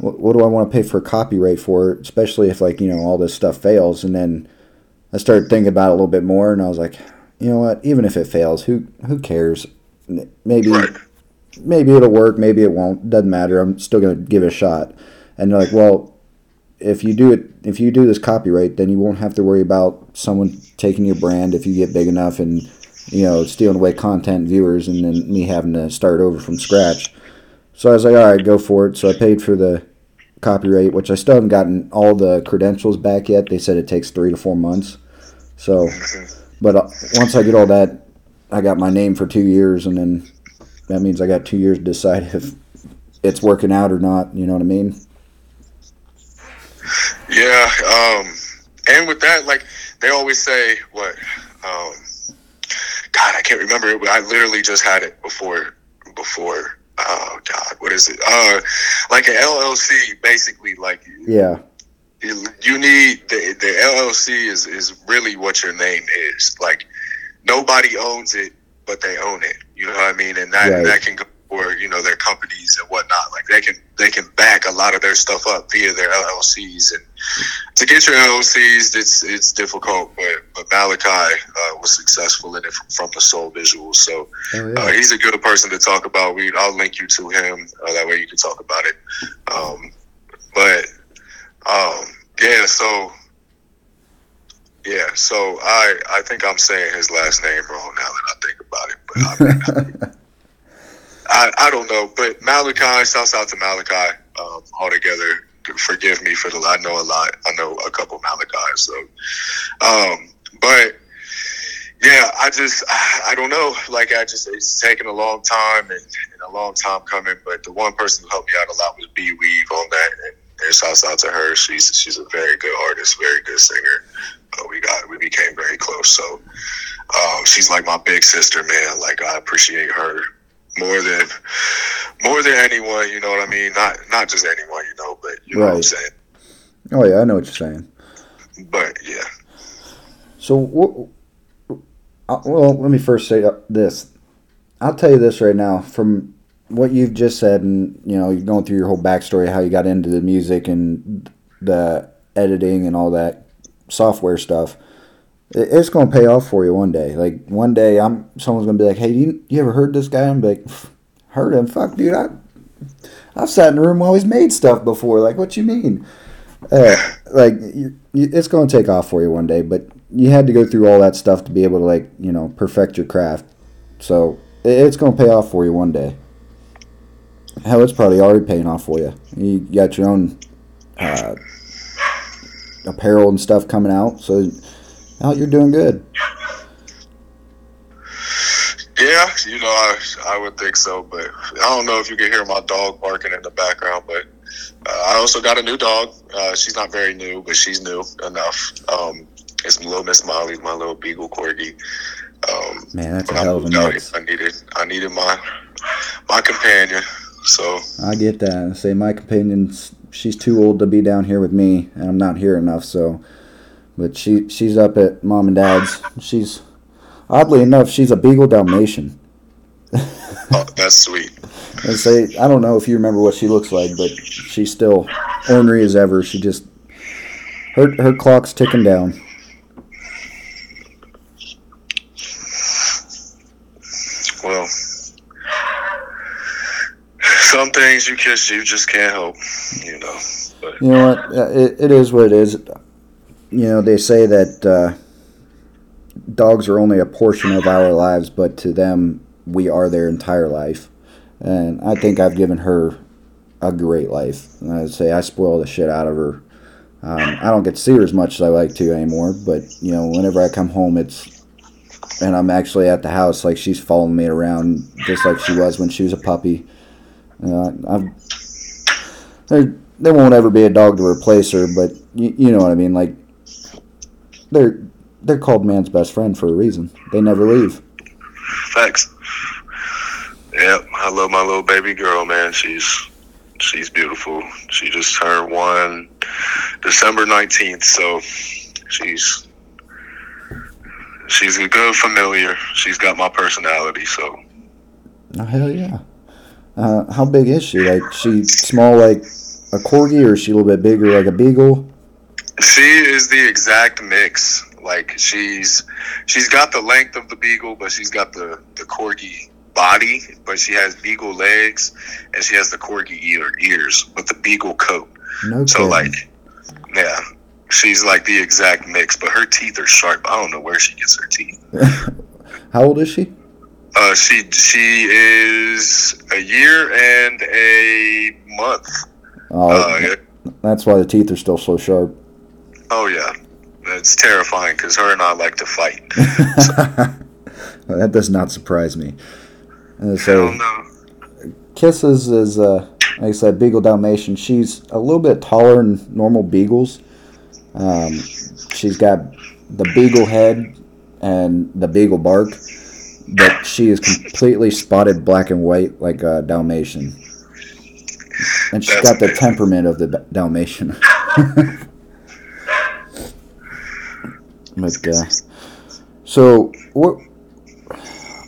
what, what do I want to pay for copyright for, especially if, like, you know, all this stuff fails. And then I started thinking about it a little bit more, and I was like, you know what, even if it fails, who who cares? Maybe right. maybe it'll work, maybe it won't, doesn't matter, I'm still going to give it a shot. And they're like, well, if you do it, if you do this copyright, then you won't have to worry about someone taking your brand if you get big enough and, you know, stealing away content, viewers, and then me having to start over from scratch. So I was like, all right, go for it. So I paid for the copyright, which I still haven't gotten all the credentials back yet. They said it takes three to four months. So, but once I get all that, I got my name for two years, and then that means I got two years to decide if it's working out or not. You know what I mean? Yeah, um, and with that, like, they always say, what, um, God, I can't remember it, but I literally just had it before, before, oh, God, what is it, uh, like an L L C, basically, like, yeah, you, you need, the, the L L C is, is really what your name is, like, nobody owns it, but they own it, you know what I mean, and that, right. that can go. Or, you know, their companies and whatnot. Like, they can they can back a lot of their stuff up via their L L Cs. And to get your L L Cs, it's it's difficult. But, but Malachi uh, was successful in it from, from the Soul Visuals. So oh, yeah. uh, he's a good person to talk about. We I'll link you to him. Uh, that way you can talk about it. Um, but um, yeah, so yeah, so I I think I'm saying his last name wrong now that I think about it. But I mean, I, I don't know, but Malachi, shouts out to Malachi um, altogether. Forgive me for the, I know a lot. I know a couple Malachis, so. Um, but yeah, I just, I, I don't know. Like, I just, it's taken a long time and, and a long time coming, but the one person who helped me out a lot was Bee Weave on that. And, and shouts out to her. She's, she's a very good artist, very good singer. Uh, we got, we became very close. So um, she's like my big sister, man. Like, I appreciate her. More than, more than anyone, you know what I mean? Not, not just anyone, you know, but you know right. what I'm saying. Oh yeah, I know what you're saying. But yeah. So, well, let me first say this. I'll tell you this right now, from what you've just said, and you know, you're going through your whole backstory, how you got into the music and the editing and all that software stuff. It's going to pay off for you one day. Like, one day, I'm someone's going to be like, hey, you, you ever heard this guy? I'm like, heard him? Fuck, dude, I, I've sat in a room while he's made stuff before. Like, what you mean? Uh, like, you, you, it's going to take off for you one day, but you had to go through all that stuff to be able to, like, you know, perfect your craft. So, it, it's going to pay off for you one day. Hell, it's probably already paying off for you. You got your own uh, apparel and stuff coming out, so... Oh, you're doing good. Yeah, you know, I I would think so, but I don't know if you can hear my dog barking in the background, but uh, I also got a new dog. Uh, she's not very new, but she's new enough. Um, it's little Miss Molly, my little beagle corgi. Um, Man, that's a hell of a mix. I needed, I needed my, my companion, so. I get that. I say my companion, she's too old to be down here with me, and I'm not here enough, so. But she she's up at mom and dad's. She's oddly enough, she's a Beagle Dalmatian. Oh, that's sweet. And say, I don't know if you remember what she looks like, but she's still ornery as ever. She just her her clock's ticking down. Well, some things you kiss you just can't help, you know. But. You know what? It it is what it is. You know, they say that uh, dogs are only a portion of our lives, but to them, we are their entire life. And I think I've given her a great life. And I'd say I spoil the shit out of her. Um, I don't get to see her as much as I like to anymore, but, you know, whenever I come home, it's... And I'm actually at the house, like, she's following me around just like she was when she was a puppy. Uh, I've... There, there won't ever be a dog to replace her, but you, you know what I mean, like... They're they're called man's best friend for a reason. They never leave. Facts. Yep, I love my little baby girl, man. She's she's beautiful. She just turned one December nineteenth, so she's she's a good familiar. She's got my personality, so. Oh, hell yeah. Uh, how big is she? Like, she small, like a corgi, or is she a little bit bigger, like a beagle? She is the exact mix. Like, she's she's got the length of the beagle, but she's got the, the corgi body, but she has beagle legs, and she has the corgi ear, ears with the beagle coat. No so, kidding. Like, yeah, she's like the exact mix, but her teeth are sharp. I don't know where she gets her teeth. How old is she? Uh, she she is a year and a month. Oh, uh, that's why the teeth are still so sharp. Oh, yeah. It's terrifying because her and I like to fight. So. Well, that does not surprise me. Uh, so Hell no. Kisses is, uh, like I said, Beagle Dalmatian. She's a little bit taller than normal beagles. Um, she's got the beagle head and the beagle bark, but she is completely spotted black and white like a Dalmatian. And she's That's got the amazing. temperament of the Dalmatian. But, uh, so, what?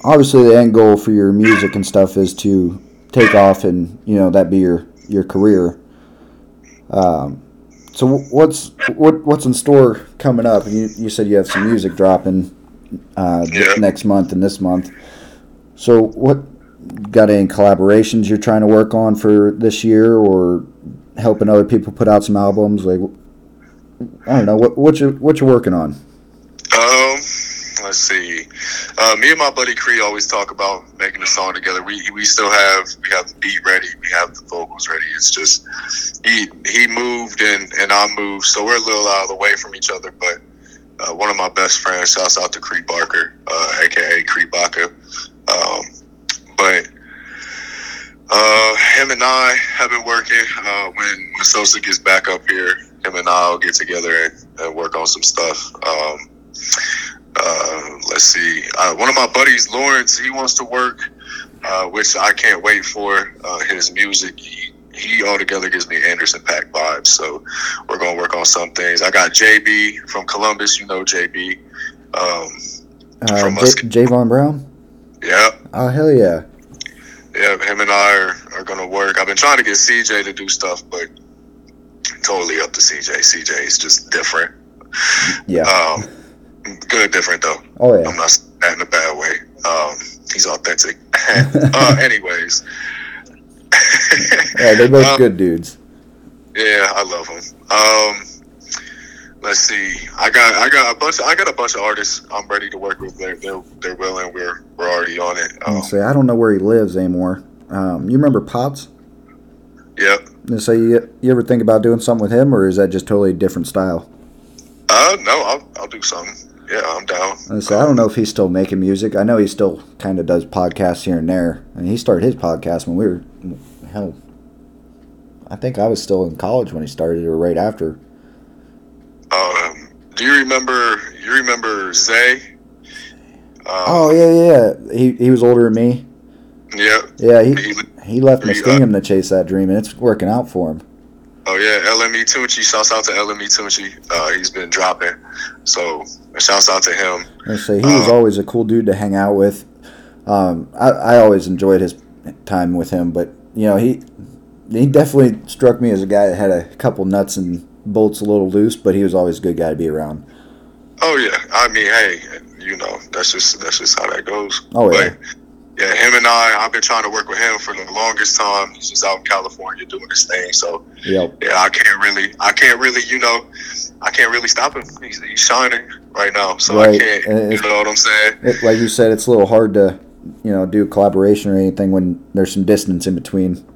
Obviously, the end goal for your music and stuff is to take off, and you know that be your your career. Um, so what's what what's in store coming up? You you said you have some music dropping uh, yeah. next month and this month. So what? Got any collaborations you're trying to work on for this year, or helping other people put out some albums? Like, I don't know what what you what you're working on. Um, let's see. Uh, me and my buddy Cree always talk about making a song together. We we still have we have the beat ready, we have the vocals ready. It's just he he moved and and I moved, so we're a little out of the way from each other. But uh, one of my best friends, shouts out to Cree Barker, uh, aka Cree Baka. Um, But uh, him and I have been working. Uh, when, when Sosa gets back up here, him and I will get together and, and work on some stuff. Um, uh, let's see. Uh, one of my buddies, Lawrence, he wants to work, uh, which I can't wait for. Uh, his music, he, he altogether gives me Anderson .Paak vibes. So we're going to work on some things. I got J B from Columbus. You know J B. Um, uh, from J- Javon Brown? Yeah. Oh, hell yeah. Yeah, him and I are, are going to work. I've been trying to get C J to do stuff, but totally up to C J. C J is just different. Yeah. Um, good, different, though. Oh, yeah. I'm not saying that in a bad way. Um, he's authentic. uh, anyways. Yeah, they're both um, good dudes. Yeah, I love them. Um, let's see. I got I got a bunch. Of, I got a bunch of artists I'm ready to work with. They're they're, they're willing. We're we're already on it. Um, I say I don't know where he lives anymore. Um, you remember Potts? Yep. And so you you ever think about doing something with him, or is that just totally different style? Uh no, I'll I'll do something. Yeah, I'm down. And so um, I don't know if he's still making music. I know he still kind of does podcasts here and there. And he started his podcast when we were hell. I think I was still in college when he started, or right after. Um, do you remember? You remember Zay? Um, oh yeah, yeah. He he was older than me. Yeah. Yeah. He he, he left Muskingum uh, to chase that dream, and it's working out for him. Oh yeah, L M E Tunchi. Shouts out to L M E Tunchi. Uh, he's been dropping, so shouts out to him. I say he um, was always a cool dude to hang out with. Um, I I always enjoyed his time with him, but you know he he definitely struck me as a guy that had a couple nuts and. Bolt's a little loose, but he was always a good guy to be around. Oh yeah, I mean, hey, you know, that's just that's just how that goes. Oh yeah, but, yeah. Him and I, I've been trying to work with him for the longest time. He's just out in California doing his thing, so yep. yeah, I can't really, I can't really, you know, I can't really stop him. He's, he's shining right now, so right. I can't. You know what I'm saying? It, like you said, it's a little hard to, you know, do collaboration or anything when there's some distance in between.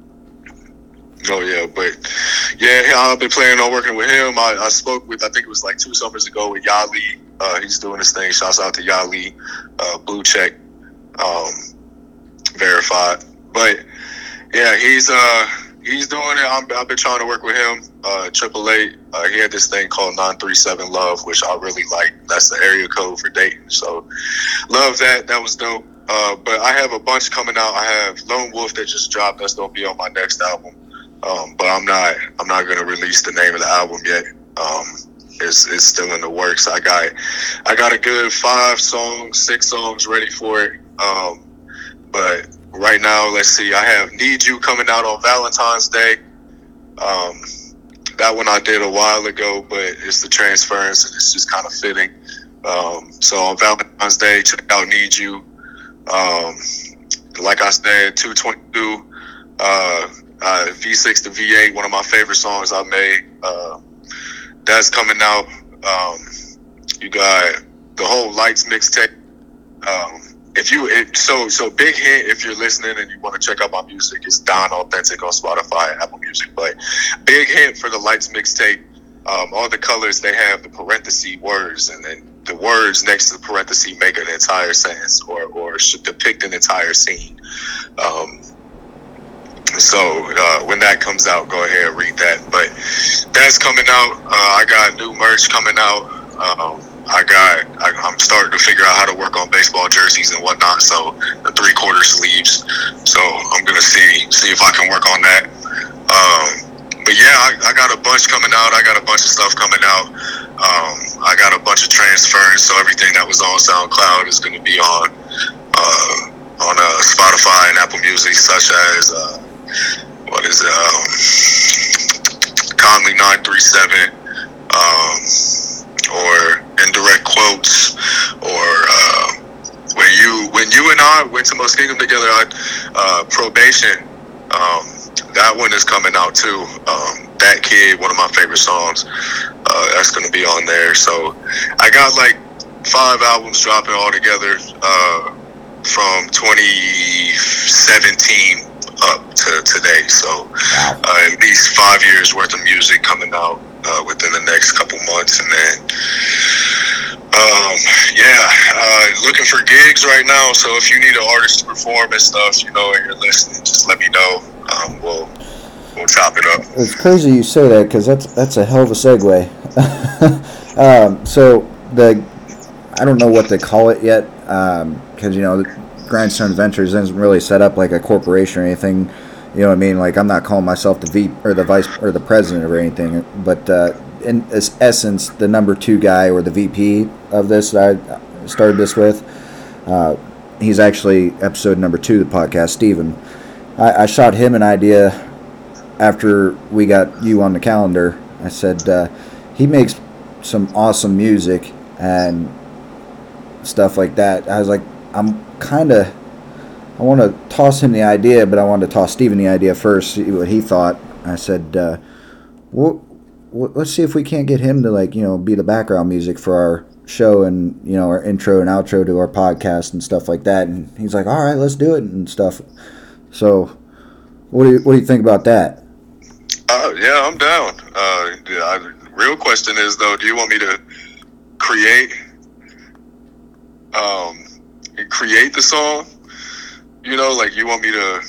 Oh yeah, but yeah, I've been planning on working with him. I, I spoke with, I think it was like two summers ago with Yali. Uh, he's doing his thing. Shouts out to Yali, uh, Blue Check, um, Verified. But yeah, he's uh, he's doing it. I'm, I've been trying to work with him. Uh, Triple Eight. Uh, he had this thing called nine three seven Love, which I really like. That's the area code for Dayton. So love that. That was dope. Uh, but I have a bunch coming out. I have Lone Wolf that just dropped. That's gonna be on my next album. Um, but I'm not. I'm not gonna release the name of the album yet. Um, it's it's still in the works. I got I got a good five songs, six songs ready for it. Um, but right now, let's see. I have Need You coming out on Valentine's Day. Um, that one I did a while ago, but it's the transference and it's just kind of fitting. Um, so on Valentine's Day, check out Need You. Um, like I said, two twenty-two, uh, uh, V six to V eight, one of my favorite songs I made. Uh, that's coming out. Um, you got the whole Lights mixtape. Um, if you, it, so, so big hint, if you're listening and you want to check out my music, it's Don Authentic on Spotify and Apple Music. But big hint for the Lights mixtape. Um, all the colors, they have the parenthesis words, and then the words next to the parenthesis make an entire sentence or, or should depict an entire scene. Um, so uh, when that comes out, go ahead and read that. But that's coming out. Uh, I got new merch coming out. Um, I got, I, I'm starting to figure out how to work on baseball jerseys and whatnot. So the three quarter sleeves. So I'm going to see, see if I can work on that. Um, But yeah, I, I got a bunch coming out. I got a bunch of stuff coming out. Um, I got a bunch of transfers, so everything that was on SoundCloud is going to be on uh, on uh, Spotify and Apple Music, such as uh, what is it? Um, Conley nine three seven, um, or Indirect Quotes, or uh, when you when you and I went to Muskingum together, I, uh, probation. Um, That one is coming out too. Um, that Kid, one of my favorite songs, uh, that's going to be on there. So I got like five albums dropping all together uh, from twenty seventeen up to today. So uh, at least five years worth of music coming out uh, within the next couple months. And then, um, yeah, uh, looking for gigs right now. So if you need an artist to perform and stuff, you know, and you're listening, just let me know. Um, we'll, we'll chop it up. It's crazy you say that, because that's, that's a hell of a segue. um, so, the I don't know what they call it yet, because, um, you know, Grindstone Ventures isn't really set up like a corporation or anything. You know what I mean? Like, I'm not calling myself the V P or the vice or the president or anything, but uh, in essence, the number two guy or the V P of this that I started this with, uh, he's actually episode number two of the podcast, Steven. I shot him an idea after we got you on the calendar. I said, uh, he makes some awesome music and stuff like that. I was like, I'm kind of, I want to toss him the idea, but I wanted to toss Steven the idea first, see what he thought. I said, uh, well, let's see if we can't get him to, like, you know, be the background music for our show and, you know, our intro and outro to our podcast and stuff like that. And he's like, all right, let's do it and stuff. So, what do you what do you think about that? Uh, yeah, I'm down. Uh, yeah, I, real question is though, do you want me to create um create the song? You know, like you want me to,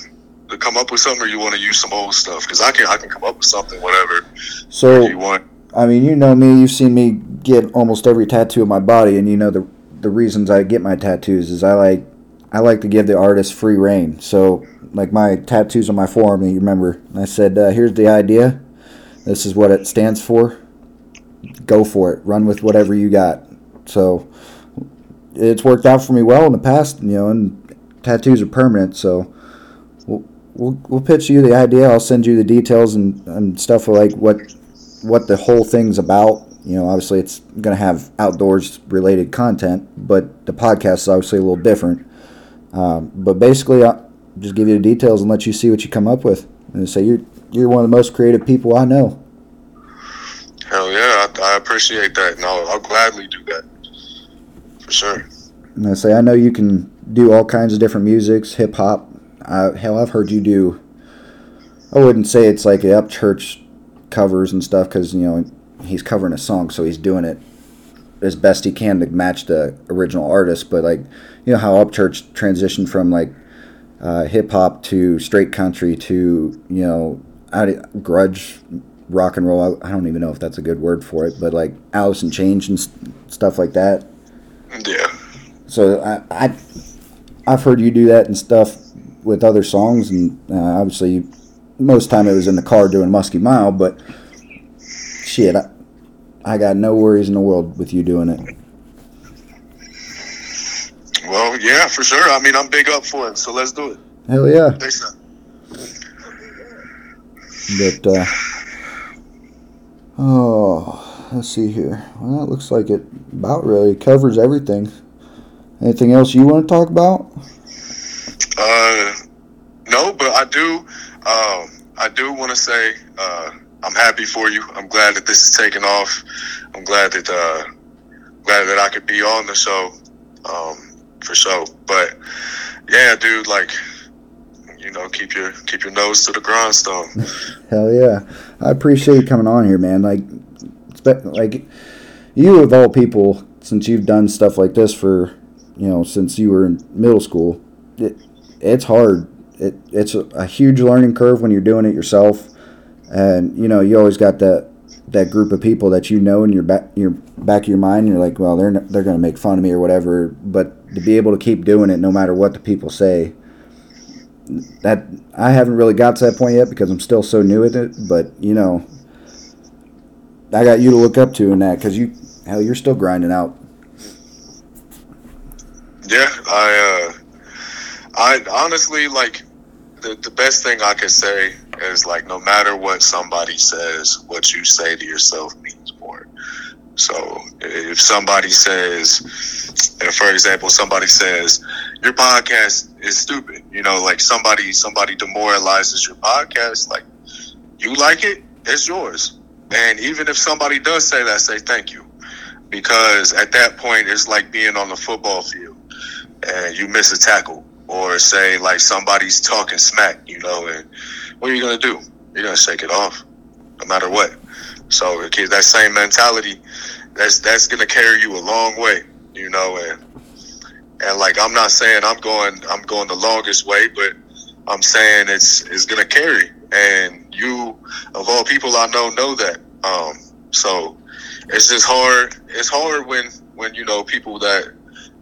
to come up with something, or you want to use some old stuff? Because I can I can come up with something, whatever. So you want. I mean, you know me. You've seen me get almost every tattoo of my body, and you know the the reasons I get my tattoos is I like I like to give the artist free reign. So. Like my tattoos on my forearm, you remember. I said, uh, here's the idea. This is what it stands for. Go for it. Run with whatever you got. So it's worked out for me well in the past, you know, and tattoos are permanent. So we'll we'll, we'll pitch you the idea. I'll send you the details and, and stuff like what what the whole thing's about. You know, obviously it's going to have outdoors-related content, but the podcast is obviously a little different. Um, but basically... I, just give you the details and let you see what you come up with, and say you're you're one of the most creative people I know. Hell yeah, I, I appreciate that, and I'll, I'll gladly do that for sure. And I say I know you can do all kinds of different musics, hip hop. Hell, I've heard you do. I wouldn't say it's like the Upchurch covers and stuff, because you know he's covering a song, so he's doing it as best he can to match the original artist. But like you know how Upchurch transitioned from like. Uh, hip hop to straight country to you know grudge rock and roll. I, I don't even know if that's a good word for it, but like Alice in Chains and st- stuff like that. Yeah. So I, I I've heard you do that and stuff with other songs, and uh, obviously most time it was in the car doing Musky Mile, but shit, I, I got no worries in the world with you doing it. Well, yeah, for sure. I mean, I'm big up for it, so let's do it. Hell yeah. Thanks, son. But, uh, Oh, let's see here. Well, it looks like it about really covers everything. Anything else you want to talk about? Uh, no, but I do. Um, I do want to say uh, I'm happy for you. I'm glad that this is taking off. I'm glad that uh, glad that I could be on the show, um, for sure. But yeah, dude, like, you know, keep your keep your nose to the grindstone. Hell yeah, I appreciate you coming on here, man. Like, it's been, like, you of all people, since you've done stuff like this for, you know, since you were in middle school, it, it's hard. It it's a, a huge learning curve when you're doing it yourself, and you know you always got that that group of people that you know in your back your back of your mind. You're like, well, they're n- they're gonna make fun of me or whatever. But to be able to keep doing it no matter what the people say, that I haven't really got to that point yet because I'm still so new at it. But you know, I got you to look up to in that because you hell you're still grinding out. Yeah, I, uh, I honestly, like, the, the best thing I could say is, like, no matter what somebody says, what you say to yourself means more. So if somebody says, if, for example, somebody says, your podcast is stupid, you know, like, somebody, somebody demoralizes your podcast, like, you like it, it's yours. And even if somebody does say that, say thank you. Because at that point, it's like being on the football field and you miss a tackle, or say like somebody's talking smack, you know, and what are you going to do? You're going to shake it off no matter what. So it gives that same mentality. That's that's going to carry you a long way, you know, and and like, I'm not saying I'm going I'm going the longest way, but I'm saying it's it's going to carry. And you, of all people I know, know that. Um, so it's just hard. It's hard when, when, you know, people that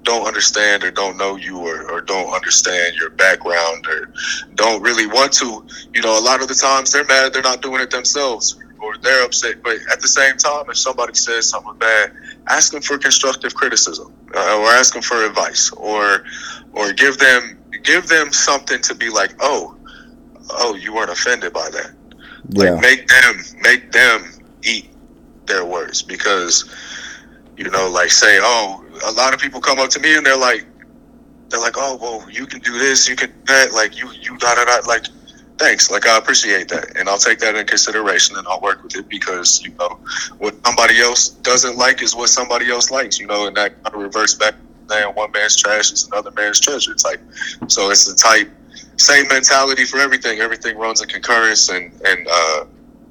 don't understand or don't know you, or, or don't understand your background, or don't really want to, you know, a lot of the times they're mad they're not doing it themselves, or they're upset. But at the same time, if somebody says something bad, ask them for constructive criticism, uh, or ask them for advice, or or give them give them something to be like, oh, oh, you weren't offended by that. Yeah. Like, make them make them eat their words, because, you know, like, say, oh, a lot of people come up to me and they're like, they're like, oh, well, you can do this, you can do that, like, you, you, da, da, da, like, thanks, like, I appreciate that, and I'll take that in consideration, and I'll work with it, because, you know, what somebody else doesn't like is what somebody else likes, you know, and that kind of reverse back, man, one man's trash is another man's treasure type. So it's the type, same mentality for everything, everything runs in concurrence, and, and, uh,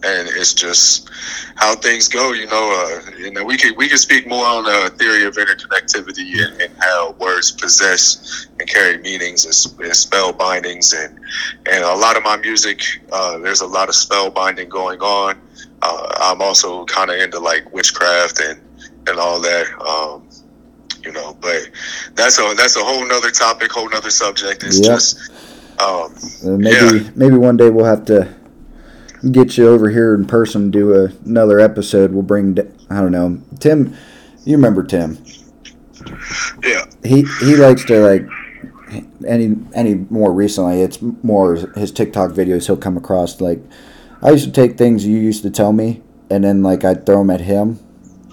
and it's just how things go, you know. Uh, you know, we can we can speak more on the theory of interconnectivity and, and how words possess and carry meanings and, and spell bindings, and and a lot of my music, uh, there's a lot of spell binding going on. Uh, I'm also kind of into like witchcraft and and all that, um, you know. But that's a that's a whole nother topic, whole nother subject. It's yep. just um, uh, maybe yeah. maybe one day we'll have to get you over here in person, do a, another episode. We'll bring, I don't know, Tim. You remember Tim? Yeah. He he likes to, like, any any more recently, it's more his TikTok videos. He'll come across, like, I used to take things you used to tell me, and then, like, I'd throw them at him,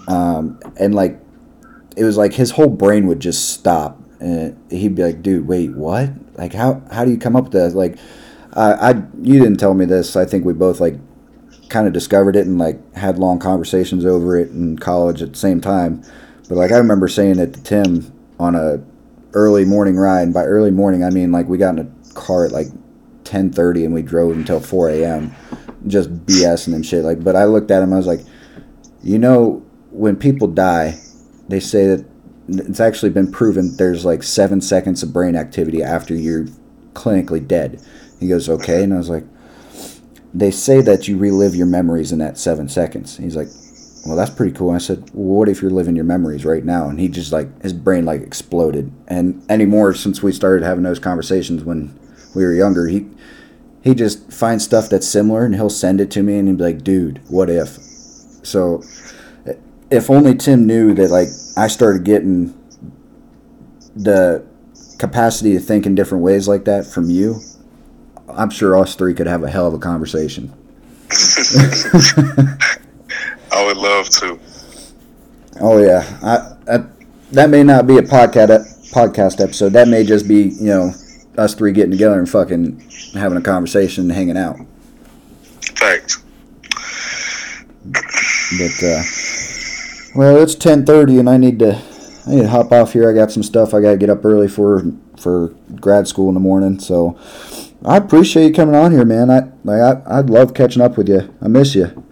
um, and, like, it was like his whole brain would just stop, and he'd be like, dude, wait, what? Like, how, how do you come up with that? Like, Uh, I you didn't tell me this. I think we both, like, kind of discovered it and, like, had long conversations over it in college at the same time. But, like, I remember saying it to Tim on a early morning ride. And by early morning, I mean, like, we got in a car at like ten thirty and we drove until four a m just BSing and shit. Like, but I looked at him. I was like, you know, when people die, they say that it's actually been proven there's like seven seconds of brain activity after you're clinically dead. He goes, okay. And I was like, they say that you relive your memories in that seven seconds. He's like, well, that's pretty cool. And I said, well, what if you're living your memories right now? And he just, like, his brain, like, exploded. And anymore, since we started having those conversations when we were younger, he he just finds stuff that's similar and he'll send it to me and he'd be like, dude, what if? So if only Tim knew that, like, I started getting the capacity to think in different ways like that from you, I'm sure us three could have a hell of a conversation. I would love to. Oh yeah, I, I, that may not be a podcast podcast episode. That may just be, you know, us three getting together and fucking having a conversation and hanging out. Thanks. But uh, well, it's ten thirty, and I need to I need to hop off here. I got some stuff I got to get up early for for grad school in the morning. So I appreciate you coming on here, man. I like I I love catching up with you. I miss you.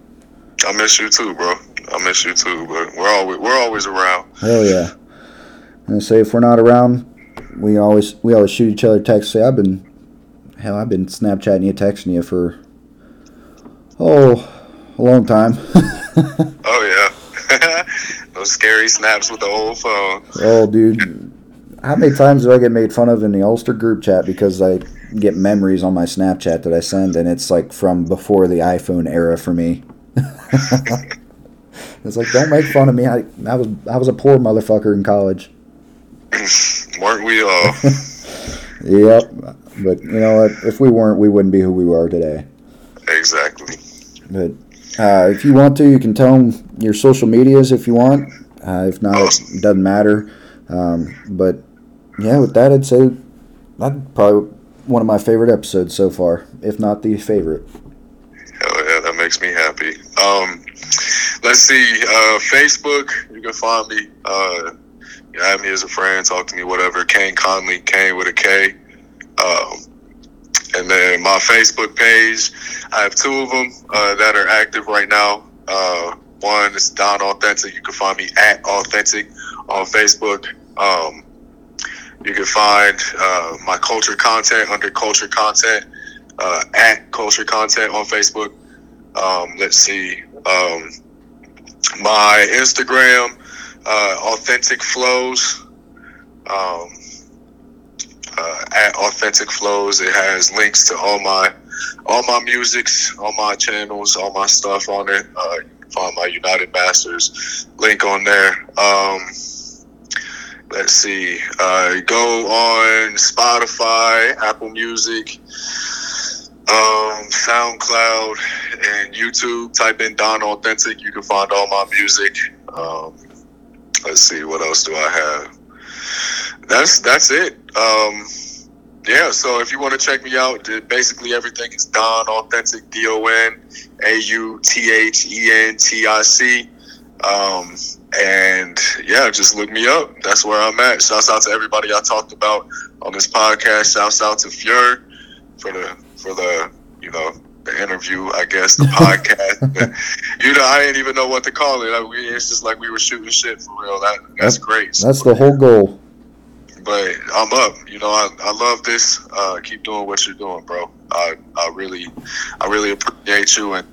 I miss you too, bro. I miss you too, but we're always we're always around. Hell yeah! And say if we're not around, we always we always shoot each other texts. Say I've been hell, I've been Snapchatting you, texting you for oh a long time. Oh yeah, those scary snaps with the old phone. Oh dude, how many times do I get made fun of in the Ulster group chat because I get memories on my Snapchat that I send, and it's like from before the iPhone era for me. It's like, don't make fun of me. I, I was I was a poor motherfucker in college. Weren't we all? Yep. But you know what? If we weren't, we wouldn't be who we are today. Exactly. But uh, if you want to, you can tell them your social medias if you want. Uh, if not, awesome. It doesn't matter. Um, but yeah, with that, I'd say that's probably one of my favorite episodes so far, if not the favorite. Hell yeah, that makes me happy. Um, let's see, uh, Facebook, you can find me, uh, you know, have me as a friend, talk to me, whatever, Kain Conley, Kain with a K, um, and then my Facebook page, I have two of them, uh, that are active right now, uh, one is Don Authentic, you can find me at Authentic on Facebook, um, you can find, uh, my culture content under culture content, uh, at culture content on Facebook, um, let's see, um my Instagram uh Authentic Flows um uh at Authentic Flows. It has links to all my all my musics, all my channels, all my stuff on it. Uh you can find my United Masters link on there. Um let's see, uh go on Spotify, Apple Music, Um, SoundCloud and YouTube. Type in Don Authentic. You can find all my music. Um, let's see, what else do I have? That's that's it. Um, yeah. So if you want to check me out, basically everything is Don Authentic. D O N A U T H E N T I C. Um, and yeah, just look me up. That's where I'm at. Shouts out to everybody I talked about on this podcast. Shouts out to Fury for the. for the, you know, the interview, I guess, the podcast. You know, I didn't even know what to call it. Like, we, it's just like we were shooting shit for real. That, that's, that's great. So, that's the whole goal. But I'm up. You know, I, I love this. Uh, keep doing what you're doing, bro. I, I really I really appreciate you, and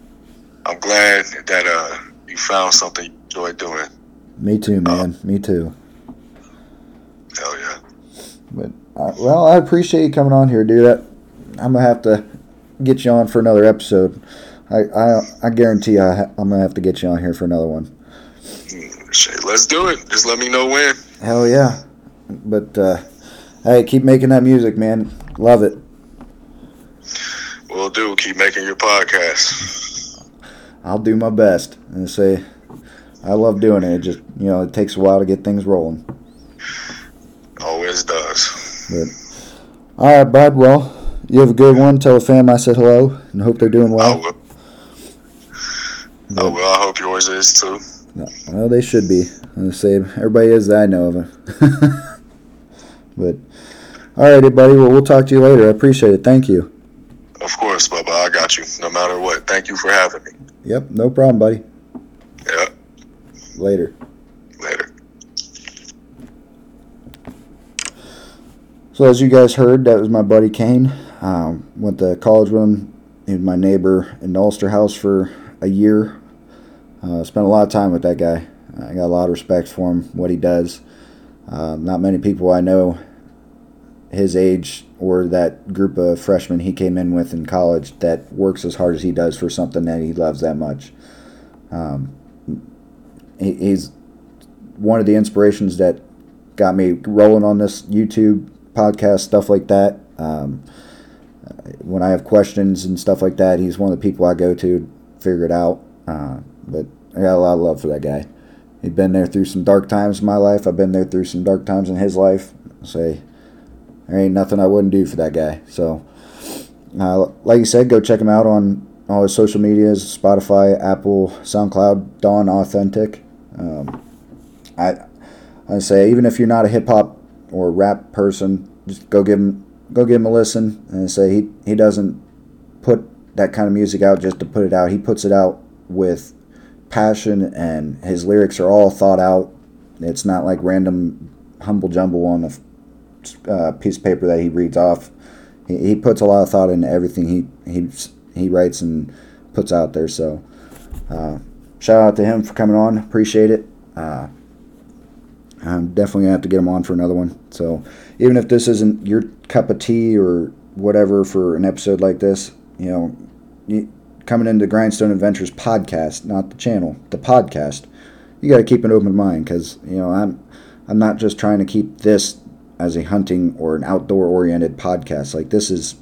I'm glad that uh, you found something you enjoy doing. Me too, man. Um, Me too. Hell yeah. But uh, well, I appreciate you coming on here, dude. That, I'm gonna have to get you on for another episode. I I, I guarantee you I ha- I'm gonna have to get you on here for another one. Let's do it. Just let me know when. Hell yeah! But uh, hey, keep making that music, man. Love it. Will do. Keep making your podcast. I'll do my best and say I love doing it. It just, you know, it takes a while to get things rolling. Always does. But, all right, bud. Well. You have a good one. Tell the fam I said hello and hope they're doing well. I will. Oh, well, I hope yours is too. Well, they should be. I'm the same. Everybody is that I know of. Them. But, alrighty, buddy. Well, we'll talk to you later. I appreciate it. Thank you. Of course, Bubba. I got you. No matter what. Thank you for having me. Yep. No problem, buddy. Yep. Later. Later. So, as you guys heard, that was my buddy Kain. Um, went to college with him. He was my neighbor in the Ulster house for a year. Uh, spent a lot of time with that guy. I got a lot of respect for him, what he does. Uh, not many people I know his age or that group of freshmen he came in with in college that works as hard as he does for something that he loves that much. Um, he, he's one of the inspirations that got me rolling on this YouTube podcast, stuff like that. Um, when I have questions and stuff like that, he's one of the people I go to figure it out. Uh, but I got a lot of love for that guy. He'd been there through some dark times in my life. I've been there through some dark times in his life. I say, there ain't nothing I wouldn't do for that guy. So, uh, like you said, go check him out on all his social medias, Spotify, Apple, SoundCloud, Don Authentic. Um, I I say, even if you're not a hip-hop or rap person, just go give him go give him a listen. And I say, he, he doesn't put that kind of music out just to put it out. He puts it out with passion, and his lyrics are all thought out. It's not like random humble jumble on a uh, piece of paper that he reads off. He, he puts a lot of thought into everything he he he writes and puts out there. So uh, shout out to him for coming on. Appreciate it. Uh, I'm definitely gonna have to get him on for another one. So even if this isn't your cup of tea or whatever for an episode like this, you know, you, coming into Grindstone Adventures podcast, not the channel, the podcast, you got to keep an open mind, because you know I'm I'm not just trying to keep this as a hunting or an outdoor oriented podcast. Like this is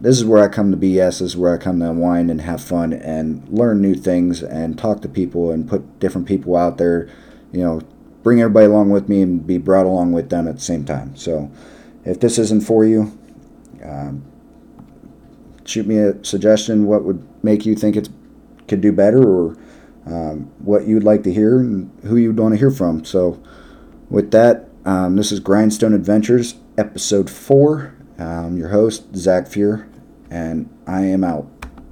this is where I come to B S. This is where I come to unwind and have fun and learn new things and talk to people and put different people out there. You know, bring everybody along with me and be brought along with them at the same time. So if this isn't for you, Um, shoot me a suggestion what would make you think it could do better, or um, what you'd like to hear and who you'd want to hear from. So with that, um, this is Grindstone Adventures, Episode four. Um, your host, Zach Fuhr, and I am out.